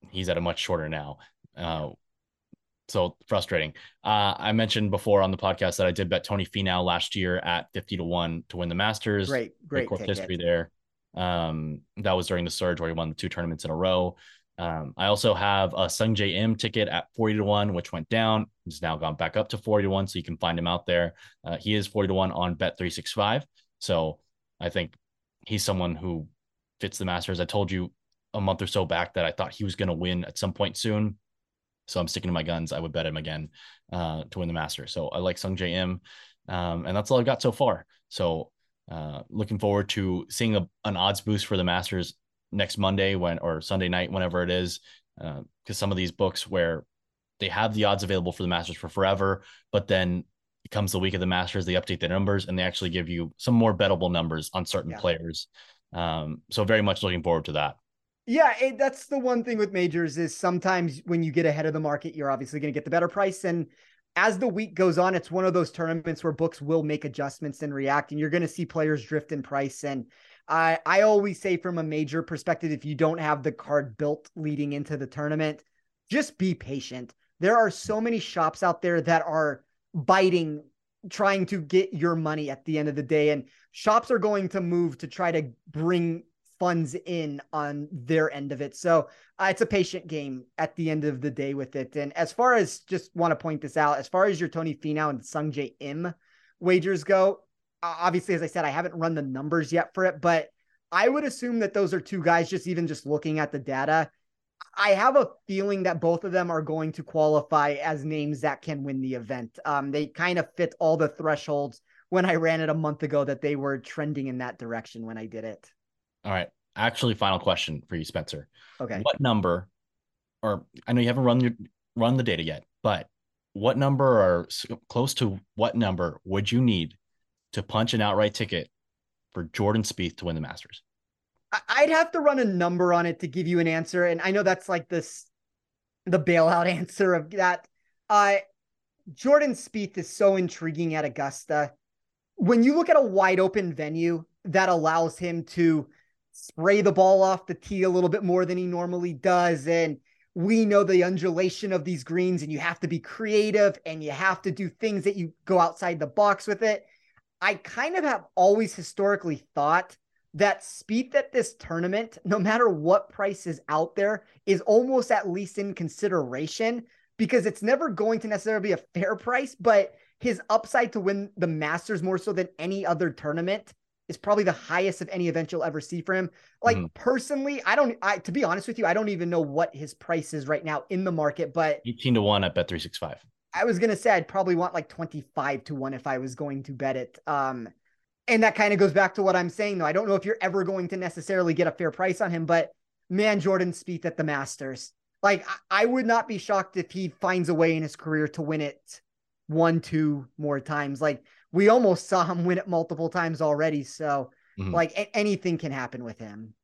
he's at a much shorter now. So frustrating. I mentioned before on the podcast that I did bet Tony Finau last year at 50-1 to win the Masters. Great course history there. That was during the surge where he won the 2 tournaments in a row. I also have a Sung J M ticket at 40-1, which went down. It's now gone back up to 40-1. So you can find him out there. He is 40-1 on Bet365. So I think he's someone who fits the Masters. I told you a month or so back that I thought he was going to win at some point soon. So I'm sticking to my guns. I would bet him again, to win the Masters. So I like Sung J M. And that's all I've got so far. So, looking forward to seeing an odds boost for the Masters next Monday or Sunday night, whenever it is, because some of these books where they have the odds available for the Masters for forever, but then it comes the week of the Masters, they update their numbers and they actually give you some more bettable numbers on certain players. So very much looking forward to that. Yeah. That's the one thing with majors is sometimes when you get ahead of the market, you're obviously going to get the better price. And as the week goes on, it's one of those tournaments where books will make adjustments and react, and you're going to see players drift in price. And I always say, from a major perspective, if you don't have the card built leading into the tournament, just be patient. There are so many shops out there that are biting, trying to get your money at the end of the day. And shops are going to move to try to bring funds in on their end of it. So it's a patient game at the end of the day with it. And as far as, just want to point this out, as far as your Tony Finau and Sung J M wagers go, obviously, as I said, I haven't run the numbers yet for it, but I would assume that those are 2 guys, just looking at the data. I have a feeling that both of them are going to qualify as names that can win the event. They kind of fit all the thresholds when I ran it a month ago that they were trending in that direction when I did it. All right. Actually, final question for you, Spencer. Okay. What number, or I know you haven't run the data yet, but what number or close to what number would you need to punch an outright ticket for Jordan Spieth to win the Masters? I'd have to run a number on it to give you an answer. And I know that's like the bailout answer of that. Jordan Spieth is so intriguing at Augusta. When you look at a wide open venue that allows him to spray the ball off the tee a little bit more than he normally does, and we know the undulation of these greens, and you have to be creative and you have to do things that you go outside the box with it. I kind of have always historically thought that Spieth at this tournament, no matter what price is out there, is almost at least in consideration, because it's never going to necessarily be a fair price, but his upside to win the Masters more so than any other tournament is probably the highest of any event you'll ever see for him. Like personally, to be honest with you, I don't even know what his price is right now in the market, but 18-1 at Bet365. I was going to say, I'd probably want like 25-1 if I was going to bet it. And that kind of goes back to what I'm saying, though. I don't know if you're ever going to necessarily get a fair price on him, but man, Jordan Spieth at the Masters. Like, I would not be shocked if he finds a way in his career to win it 1-2 more times. Like, we almost saw him win it multiple times already. So like anything can happen with him.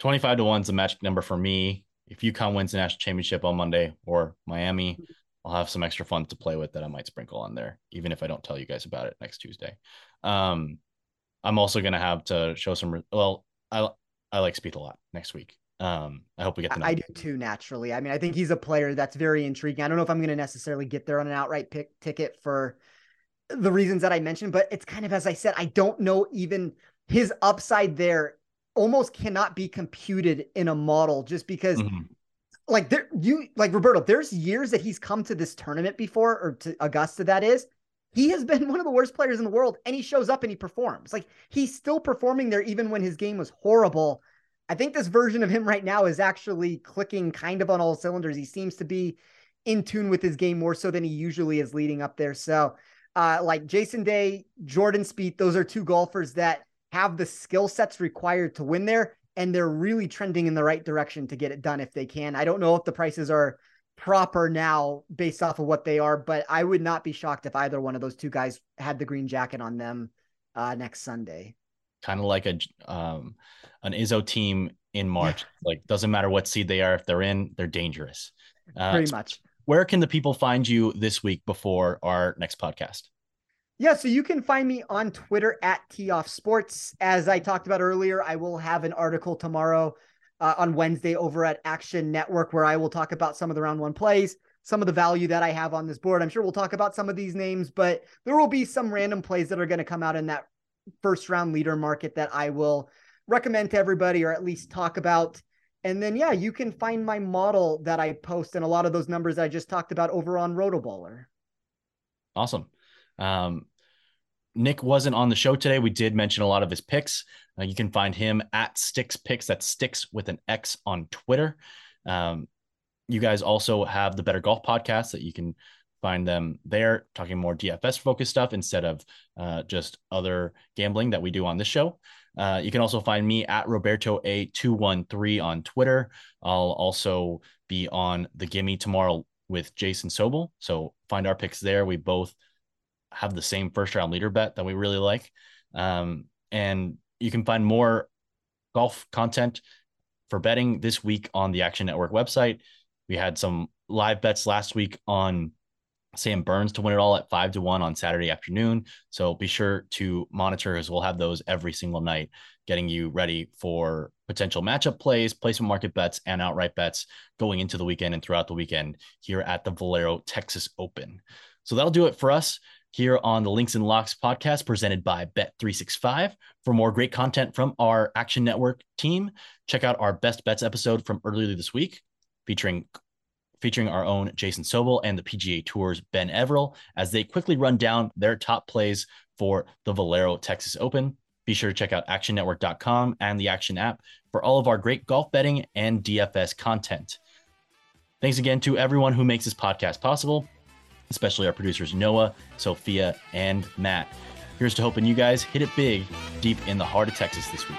25-1 is a magic number for me. If UConn wins the national championship on Monday or Miami, I'll have some extra funds to play with that I might sprinkle on there, even if I don't tell you guys about it next Tuesday. I'm also going to have to show some, I like Spieth a lot next week. I hope we get to know. I do too, naturally. I mean, I think he's a player that's very intriguing. I don't know if I'm going to necessarily get there on an outright pick ticket for the reasons that I mentioned, but it's kind of, as I said, I don't know, even his upside there almost cannot be computed in a model, just because like Roberto, there's years that he's come to this tournament before, or to Augusta, that is, he has been one of the worst players in the world, and he shows up and he performs. Like, he's still performing there even when his game was horrible. I think this version of him right now is actually clicking kind of on all cylinders. He seems to be in tune with his game more so than he usually is leading up there. So like Jason Day, Jordan Spieth, those are two golfers that have the skill sets required to win there, and they're really trending in the right direction to get it done if they can. I don't know if the prices are proper now based off of what they are, but I would not be shocked if either one of those two guys had the green jacket on them next Sunday. Kind of like an Izzo team in March. Like, doesn't matter what seed they are, if they're in, they're dangerous. Pretty much. Where can the people find you this week before our next podcast? Yeah, so you can find me on Twitter at TeeOffSports. As I talked about earlier, I will have an article tomorrow on Wednesday over at Action Network, where I will talk about some of the round one plays, some of the value that I have on this board. I'm sure we'll talk about some of these names, but there will be some random plays that are going to come out in that first round leader market that I will recommend to everybody, or at least talk about. And then, yeah, you can find my model that I post and a lot of those numbers that I just talked about over on RotoBaller. Awesome. Nick wasn't on the show today. We did mention a lot of his picks. You can find him at Sticks Picks. That's Sticks with an X on Twitter. You guys also have the Better Golf Podcast that you can find them there, talking more DFS focused stuff instead of just other gambling that we do on this show. You can also find me at RobertoA213 on Twitter. I'll also be on The Gimme tomorrow with Jason Sobel. So find our picks there. We both have the same first round leader bet that we really like. And you can find more golf content for betting this week on the Action Network website. We had some live bets last week on Sam Burns to win it all at 5-1 on Saturday afternoon. So be sure to monitor, as we'll have those every single night, getting you ready for potential matchup plays, placement market bets, and outright bets going into the weekend and throughout the weekend here at the Valero Texas Open. So that'll do it for us here on the Links and Locks podcast presented by Bet365. For more great content from our Action Network team, check out our Best Bets episode from earlier this week featuring our own Jason Sobel and the PGA Tour's Ben Everill as they quickly run down their top plays for the Valero Texas Open. Be sure to check out actionnetwork.com and the Action app for all of our great golf betting and DFS content. Thanks again to everyone who makes this podcast possible, especially our producers Noah, Sophia, and Matt. Here's to hoping you guys hit it big deep in the heart of Texas this week.